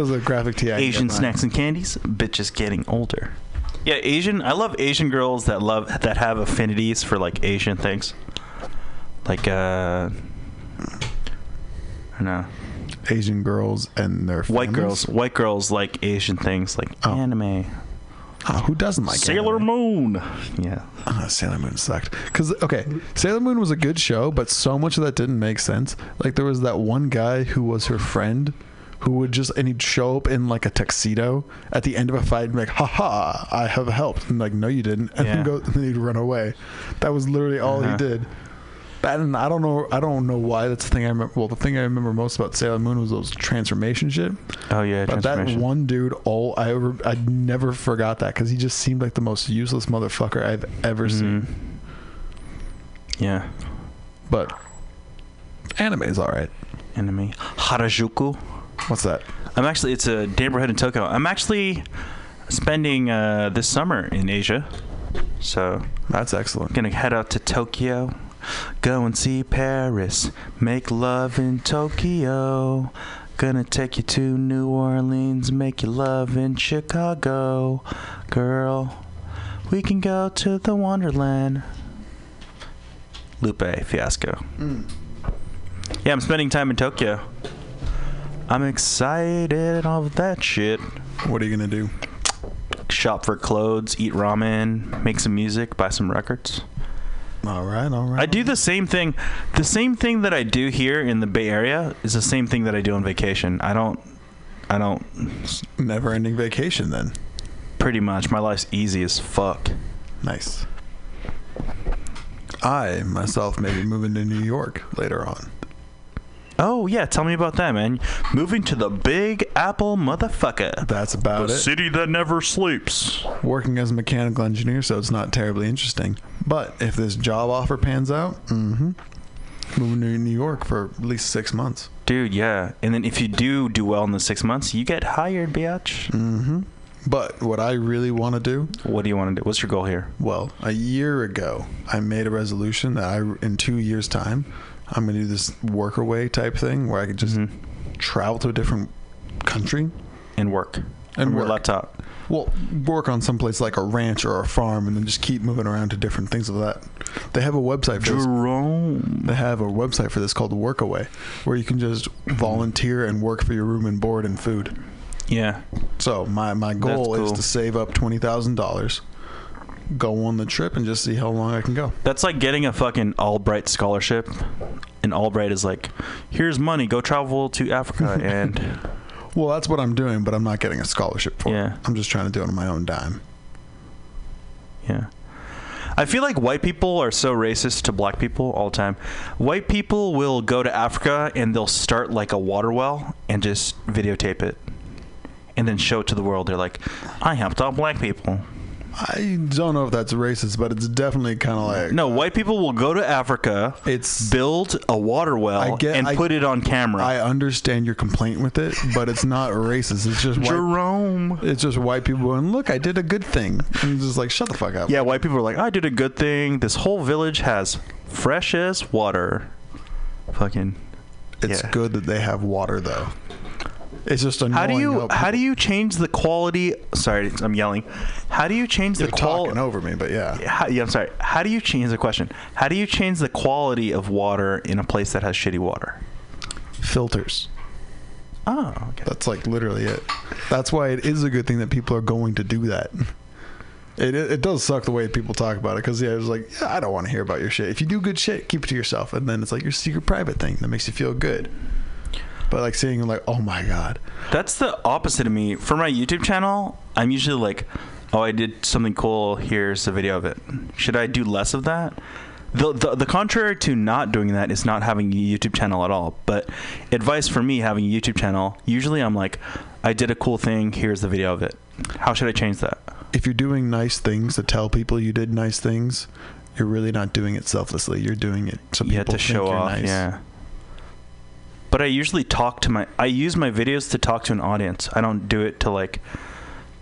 is a graphic tee. Asian snacks and candies, bitches getting older. Yeah, Asian. I love Asian girls that have affinities for like Asian things, like I don't know. Asian girls and their families? White girls like Asian things, like anime. Who doesn't like Sailor Moon? Yeah. Sailor Moon sucked. Because, okay, Sailor Moon was a good show, but so much of that didn't make sense. Like, there was that one guy who was her friend who would just, and he'd show up in, like, a tuxedo at the end of a fight and be like, haha, I have helped. And, like, no, you didn't. And, then he'd run away. That was literally all he did. That, and I don't know why that's the thing I remember. Well, the thing I remember most about Sailor Moon was those transformation shit. Oh yeah, but that one dude, I never forgot that because he just seemed like the most useless motherfucker I've ever seen. Yeah, but anime is all right. Anime Harajuku. What's that? It's a neighborhood in Tokyo. I'm actually spending this summer in Asia, so that's excellent. Gonna head out to Tokyo. Go and see Paris. Make love in Tokyo. Gonna take you to New Orleans. Make you love in Chicago. Girl, we can go to the Wonderland. Lupe Fiasco. Yeah, I'm spending time in Tokyo. I'm excited of that shit. What are you gonna do? Shop for clothes, eat ramen, make some music, buy some records. All right. I do the same thing. The same thing that I do here in the Bay Area is the same thing that I do on vacation. I don't. Never-ending vacation, then. Pretty much. My life's easy as fuck. Nice. I, myself, may be moving to New York later on. Oh, yeah. Tell me about that, man. Moving to the Big Apple, motherfucker. That's about it. The city that never sleeps. Working as a mechanical engineer, so it's not terribly interesting. But if this job offer pans out, moving to New York for at least 6 months. Dude, yeah. And then if you do well in the 6 months, you get hired, biatch. But what I really want to do... What do you want to do? What's your goal here? Well, a year ago, I made a resolution that in 2 years' time... I'm going to do this workaway type thing where I could just travel to a different country. And work. And work. Laptop. Well, work on someplace like a ranch or a farm and then just keep moving around to different things of that. They have a website for this. They have a website for this called Workaway where you can just volunteer and work for your room and board and food. Yeah. So my goal is to save up $20,000. Go on the trip and just see how long I can go. That's like getting a fucking Albright scholarship. And Albright is like, here's money, go travel to Africa and... Well, that's what I'm doing, but I'm not getting a scholarship for it. I'm just trying to do it on my own dime. Yeah. I feel like white people are so racist to black people all the time. White people will go to Africa and they'll start like a water well and just videotape it. And then show it to the world. They're like, I helped out black people. I don't know if that's racist, but it's definitely kind of like... No, white people will go to Africa, build a water well, put it on camera. I understand your complaint with it, but it's not racist. It's just Jerome. It's just white people going, look, I did a good thing. And it's just like, shut the fuck up. Yeah, white people are like, I did a good thing. This whole village has fresh as water. Fucking... It's good that they have water, though. It's just annoying. How do you change the quality? Sorry, I'm yelling. How do you change the quality? You're talking over me, but yeah. I'm sorry. How do you change the question? How do you change the quality of water in a place that has shitty water? Filters. Oh, okay. That's like literally it. That's why it is a good thing that people are going to do that. It does suck the way people talk about it because it's like, I don't want to hear about your shit. If you do good shit, keep it to yourself, and then it's like your secret private thing that makes you feel good. But like seeing them like, oh my God. That's the opposite of me. For my YouTube channel, I'm usually like, oh, I did something cool. Here's a video of it. Should I do less of that? The contrary to not doing that is not having a YouTube channel at all. But advice for me having a YouTube channel, usually I'm like, I did a cool thing. Here's the video of it. How should I change that? If you're doing nice things to tell people you did nice things, you're really not doing it selflessly. You're doing it so people think you're nice. You have to show off, yeah. But I usually I use my videos to talk to an audience. I don't do it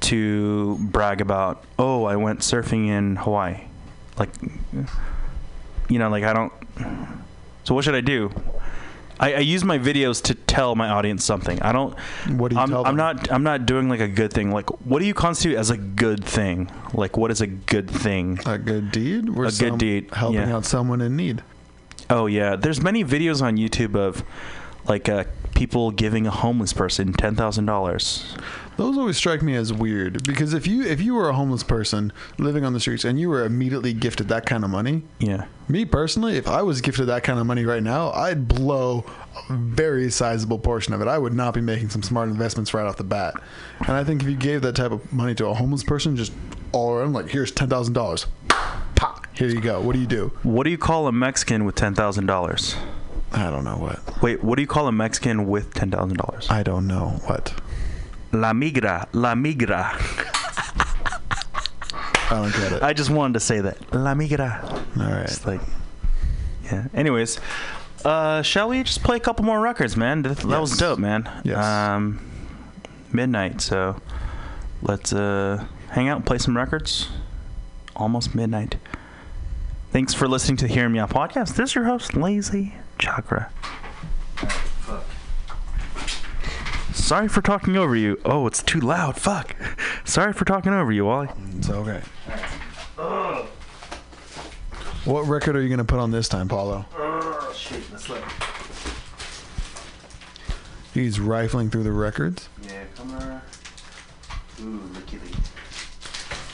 to brag about, oh, I went surfing in Hawaii. Like, you know, like I don't, so what should I do? I use my videos to tell my audience something. I don't, what do you tell them? I'm not doing like a good thing. Like, what do you constitute as a good thing? Like, what is a good thing? A good deed? A good deed. Helping out someone in need. Oh yeah. There's many videos on YouTube of like people giving a homeless person $10,000. Those always strike me as weird, because if you were a homeless person living on the streets and you were immediately gifted that kind of money, yeah. Me personally, if I was gifted that kind of money right now, I'd blow a very sizable portion of it. I would not be making some smart investments right off the bat. And I think if you gave that type of money to a homeless person, just all around, like, here's $10,000, pop, here you go. What do you do? What do you call a Mexican with $10,000? I don't know what. Wait, what do you call a Mexican with $10,000? I don't know what. La migra. I don't get it. I just wanted to say that. La migra. All right. It's like, yeah. Anyways, shall we just play a couple more records, man? That was dope, man. Yes. Midnight. So let's hang out and play some records. Almost midnight. Thanks for listening to the Here and Meow podcast. This is your host, Lazy Chocker. Sorry for talking over you. Oh, it's too loud. Fuck. Sorry for talking over you, Wally. It's okay. Ugh. What record are you going to put on this time, Paulo? Oh, shit. Let's look. He's rifling through the records. Yeah, come on. Ooh, lickety.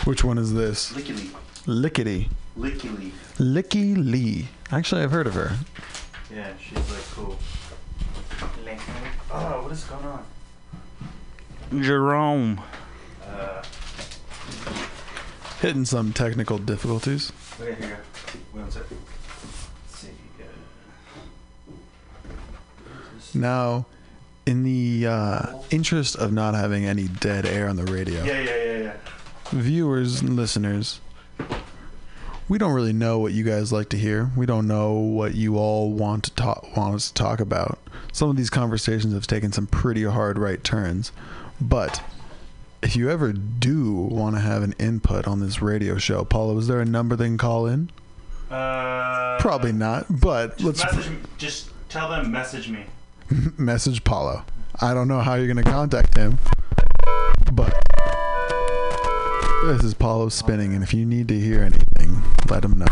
Which one is this? Lickety. Lickety. Lickety. Licky Lee. Actually, I've heard of her. Yeah, she's like cool. Oh, what is going on? Jerome. Hitting some technical difficulties. Okay, here you go. Wait one second. Let's see if you get it. Now, in the interest of not having any dead air on the radio. Yeah. Viewers and listeners, we don't really know what you guys like to hear. We don't know what you all want us to talk about. Some of these conversations have taken some pretty hard right turns. But if you ever do want to have an input on this radio show, Paula, is there a number they can call in? Probably not, but just tell them, message me. Message Paulo. I don't know how you're going to contact him, but this is Paulo spinning, and if you need to hear anything, let him know.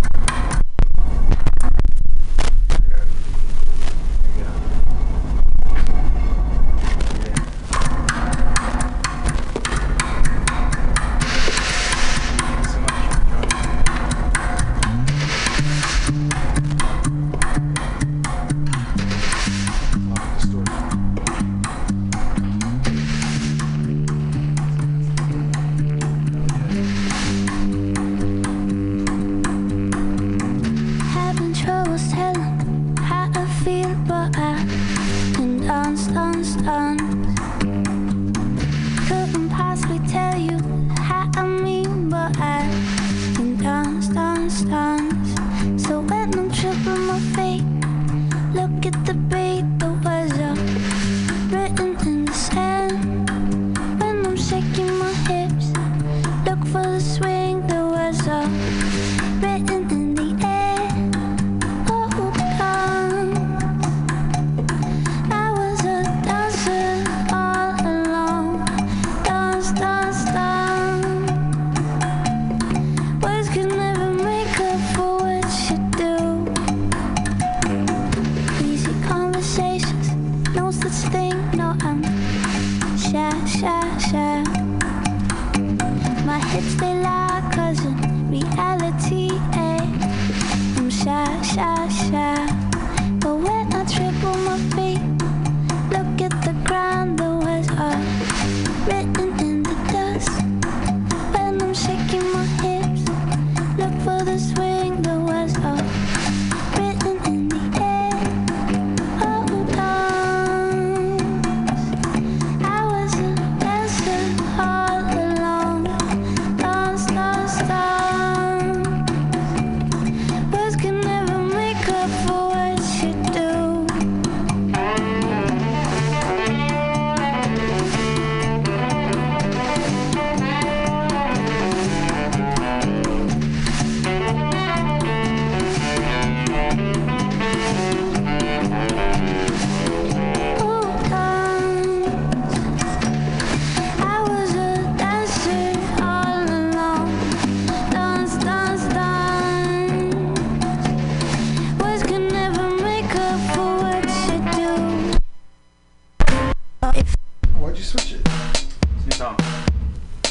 you switch it? It's a new song.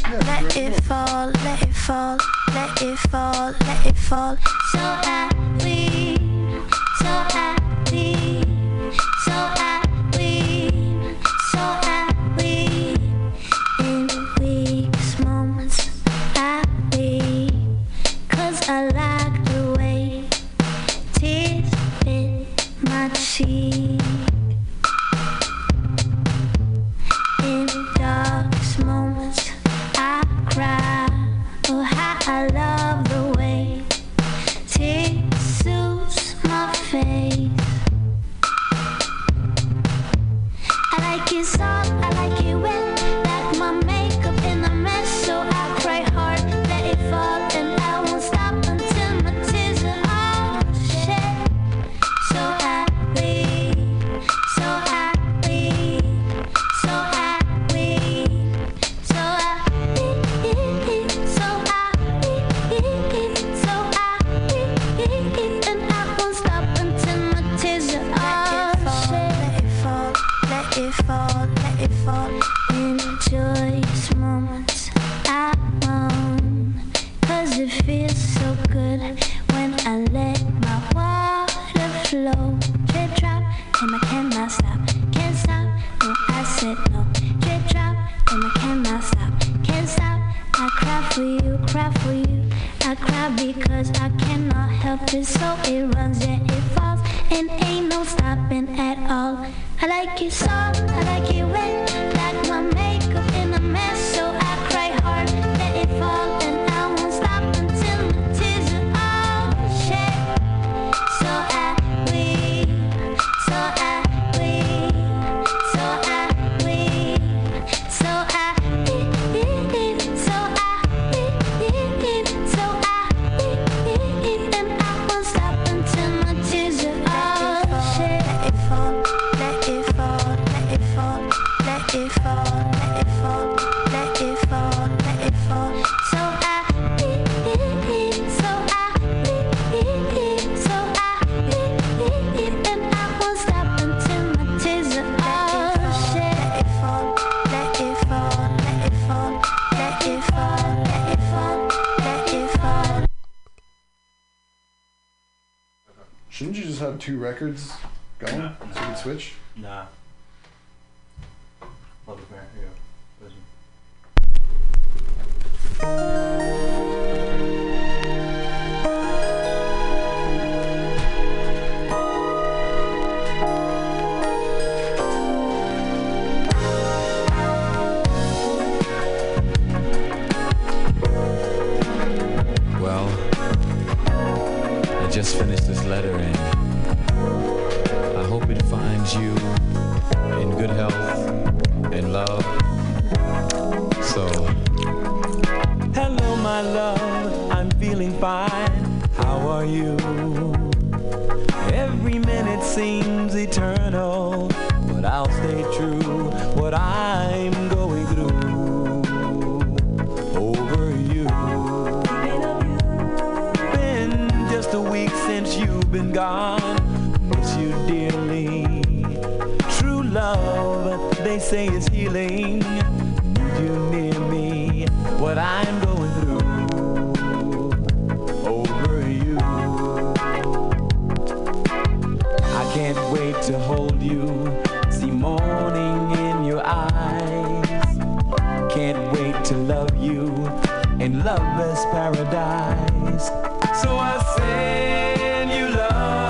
Yeah, let it fall, let it fall, let it fall, let it fall. So happy, so happy, so happy, so happy. In the weakest moments, happy, 'cause I like the way tears fit my cheek. I love the way it suits my face. I like it soft, I like it wet, like my makeup in a mess. So I cry hard, let it fall, and I won't stop until my tears are all shed. So happy, so happy, so happy, so happy. Two records going, so you can switch? Nah. Love it, man. Here you go. Well, I just finished this letter and finds you in good health and love. So, hello, my love, I'm feeling fine. How are you? Every minute seems eternal, but I'll stay true what I'm going through over you. Been just a week since you've been gone. Miss you dearly. Love, they say it's healing. Need you near me, what I'm going through over you. I can't wait to hold you, see morning in your eyes. Can't wait to love you in loveless paradise. So I send you love.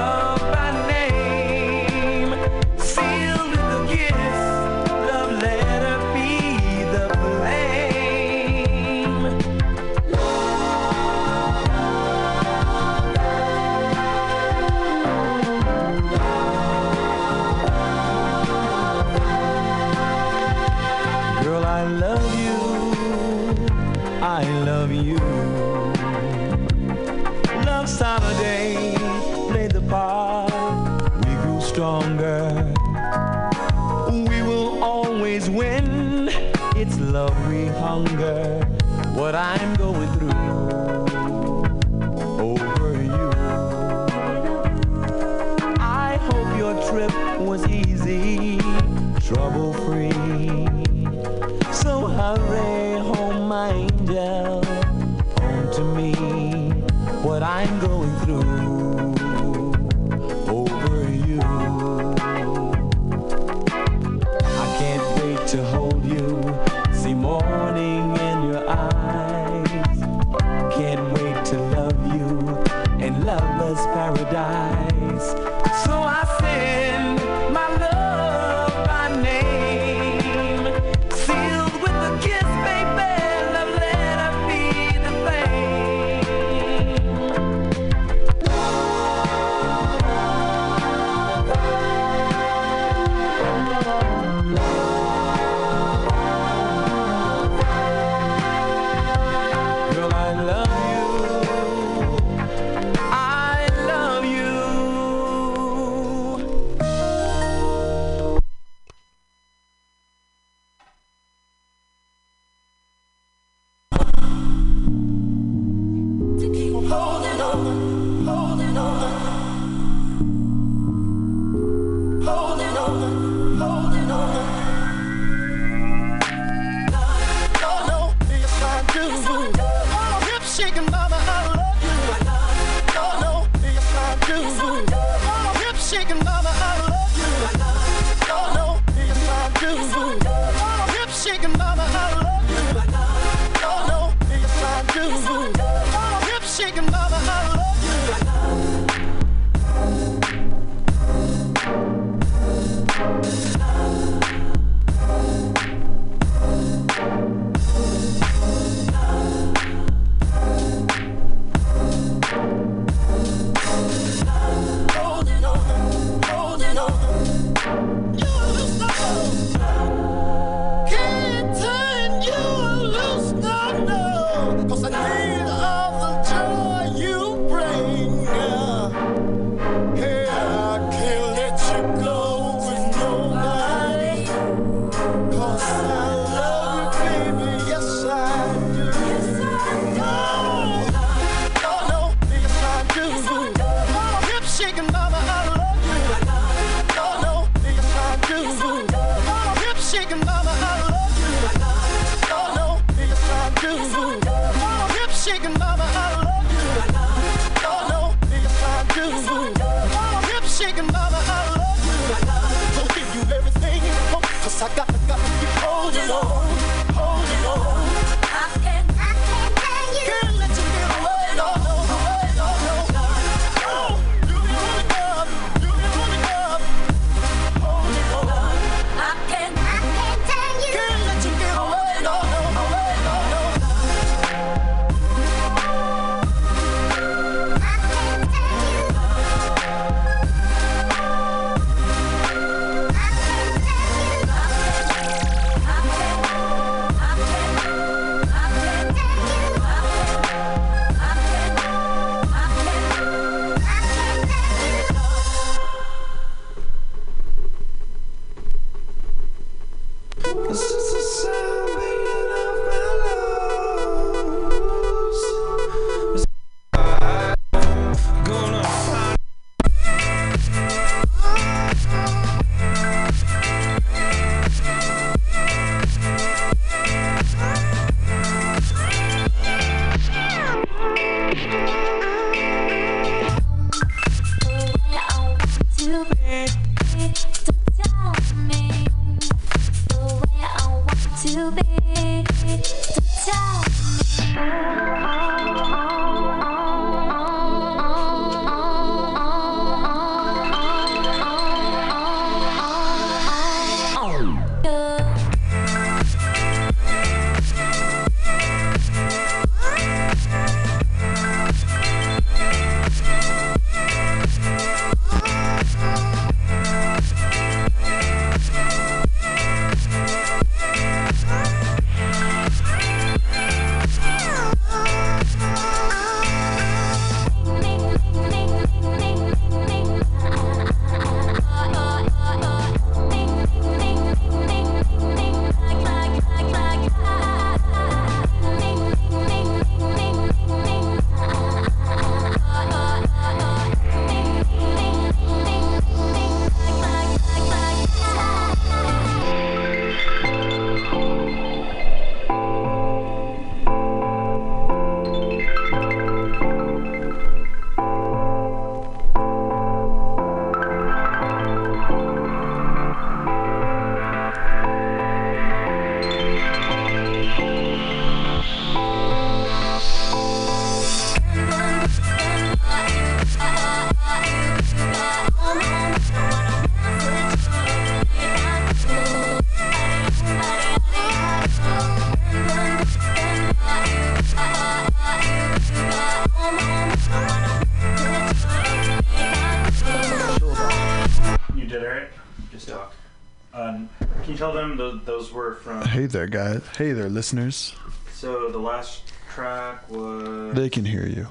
What I'm going through over you. I hope your trip was easy, trouble free. too big to touch. Hey there, guys. Hey there, listeners. So the last track was... They can hear you.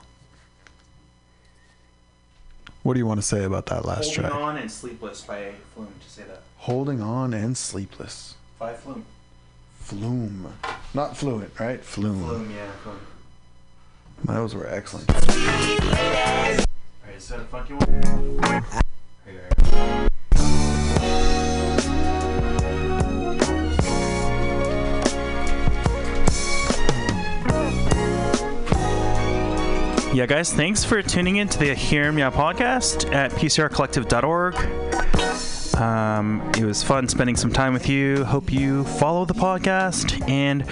What do you want to say about that last track? Holding On and Sleepless by Flume. Just say that. Holding On and Sleepless. By Flume. Flume. Not fluent, right? Flume. Flume, yeah. Flume. Those were excellent. Alright, is that a funky one? Here. Yeah, guys, thanks for tuning in to the Here and Meow podcast at PCRCollective.org. It was fun spending some time with you. Hope you follow the podcast, and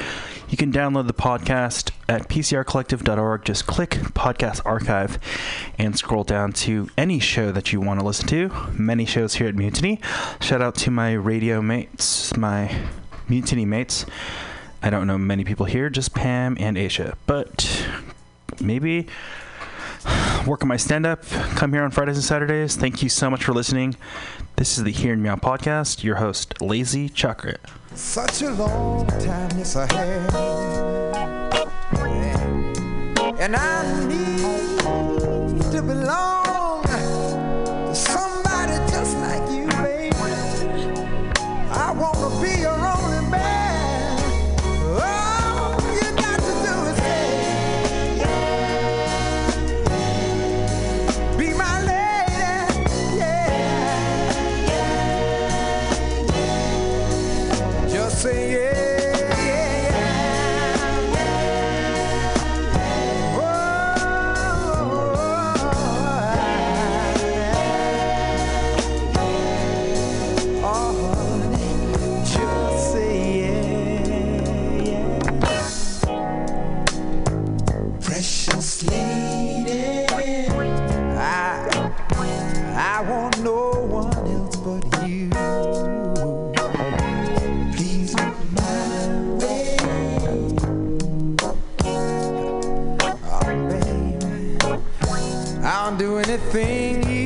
you can download the podcast at PCRCollective.org. Just click Podcast Archive and scroll down to any show that you want to listen to. Many shows here at Mutiny. Shout out to my radio mates, my Mutiny mates. I don't know many people here, just Pam and Aisha, but... maybe work on my stand-up. Come here on Fridays and Saturdays. Thank you so much for listening. This is the Here and Meow podcast. Your host, Lazy Chocker. Such a long time, yes, I have. And I need to belong to somebody just like you, baby. I want to be your only man. Say yeah. Oh, just say yeah. Precious lady, I want no one else but you. Do anything.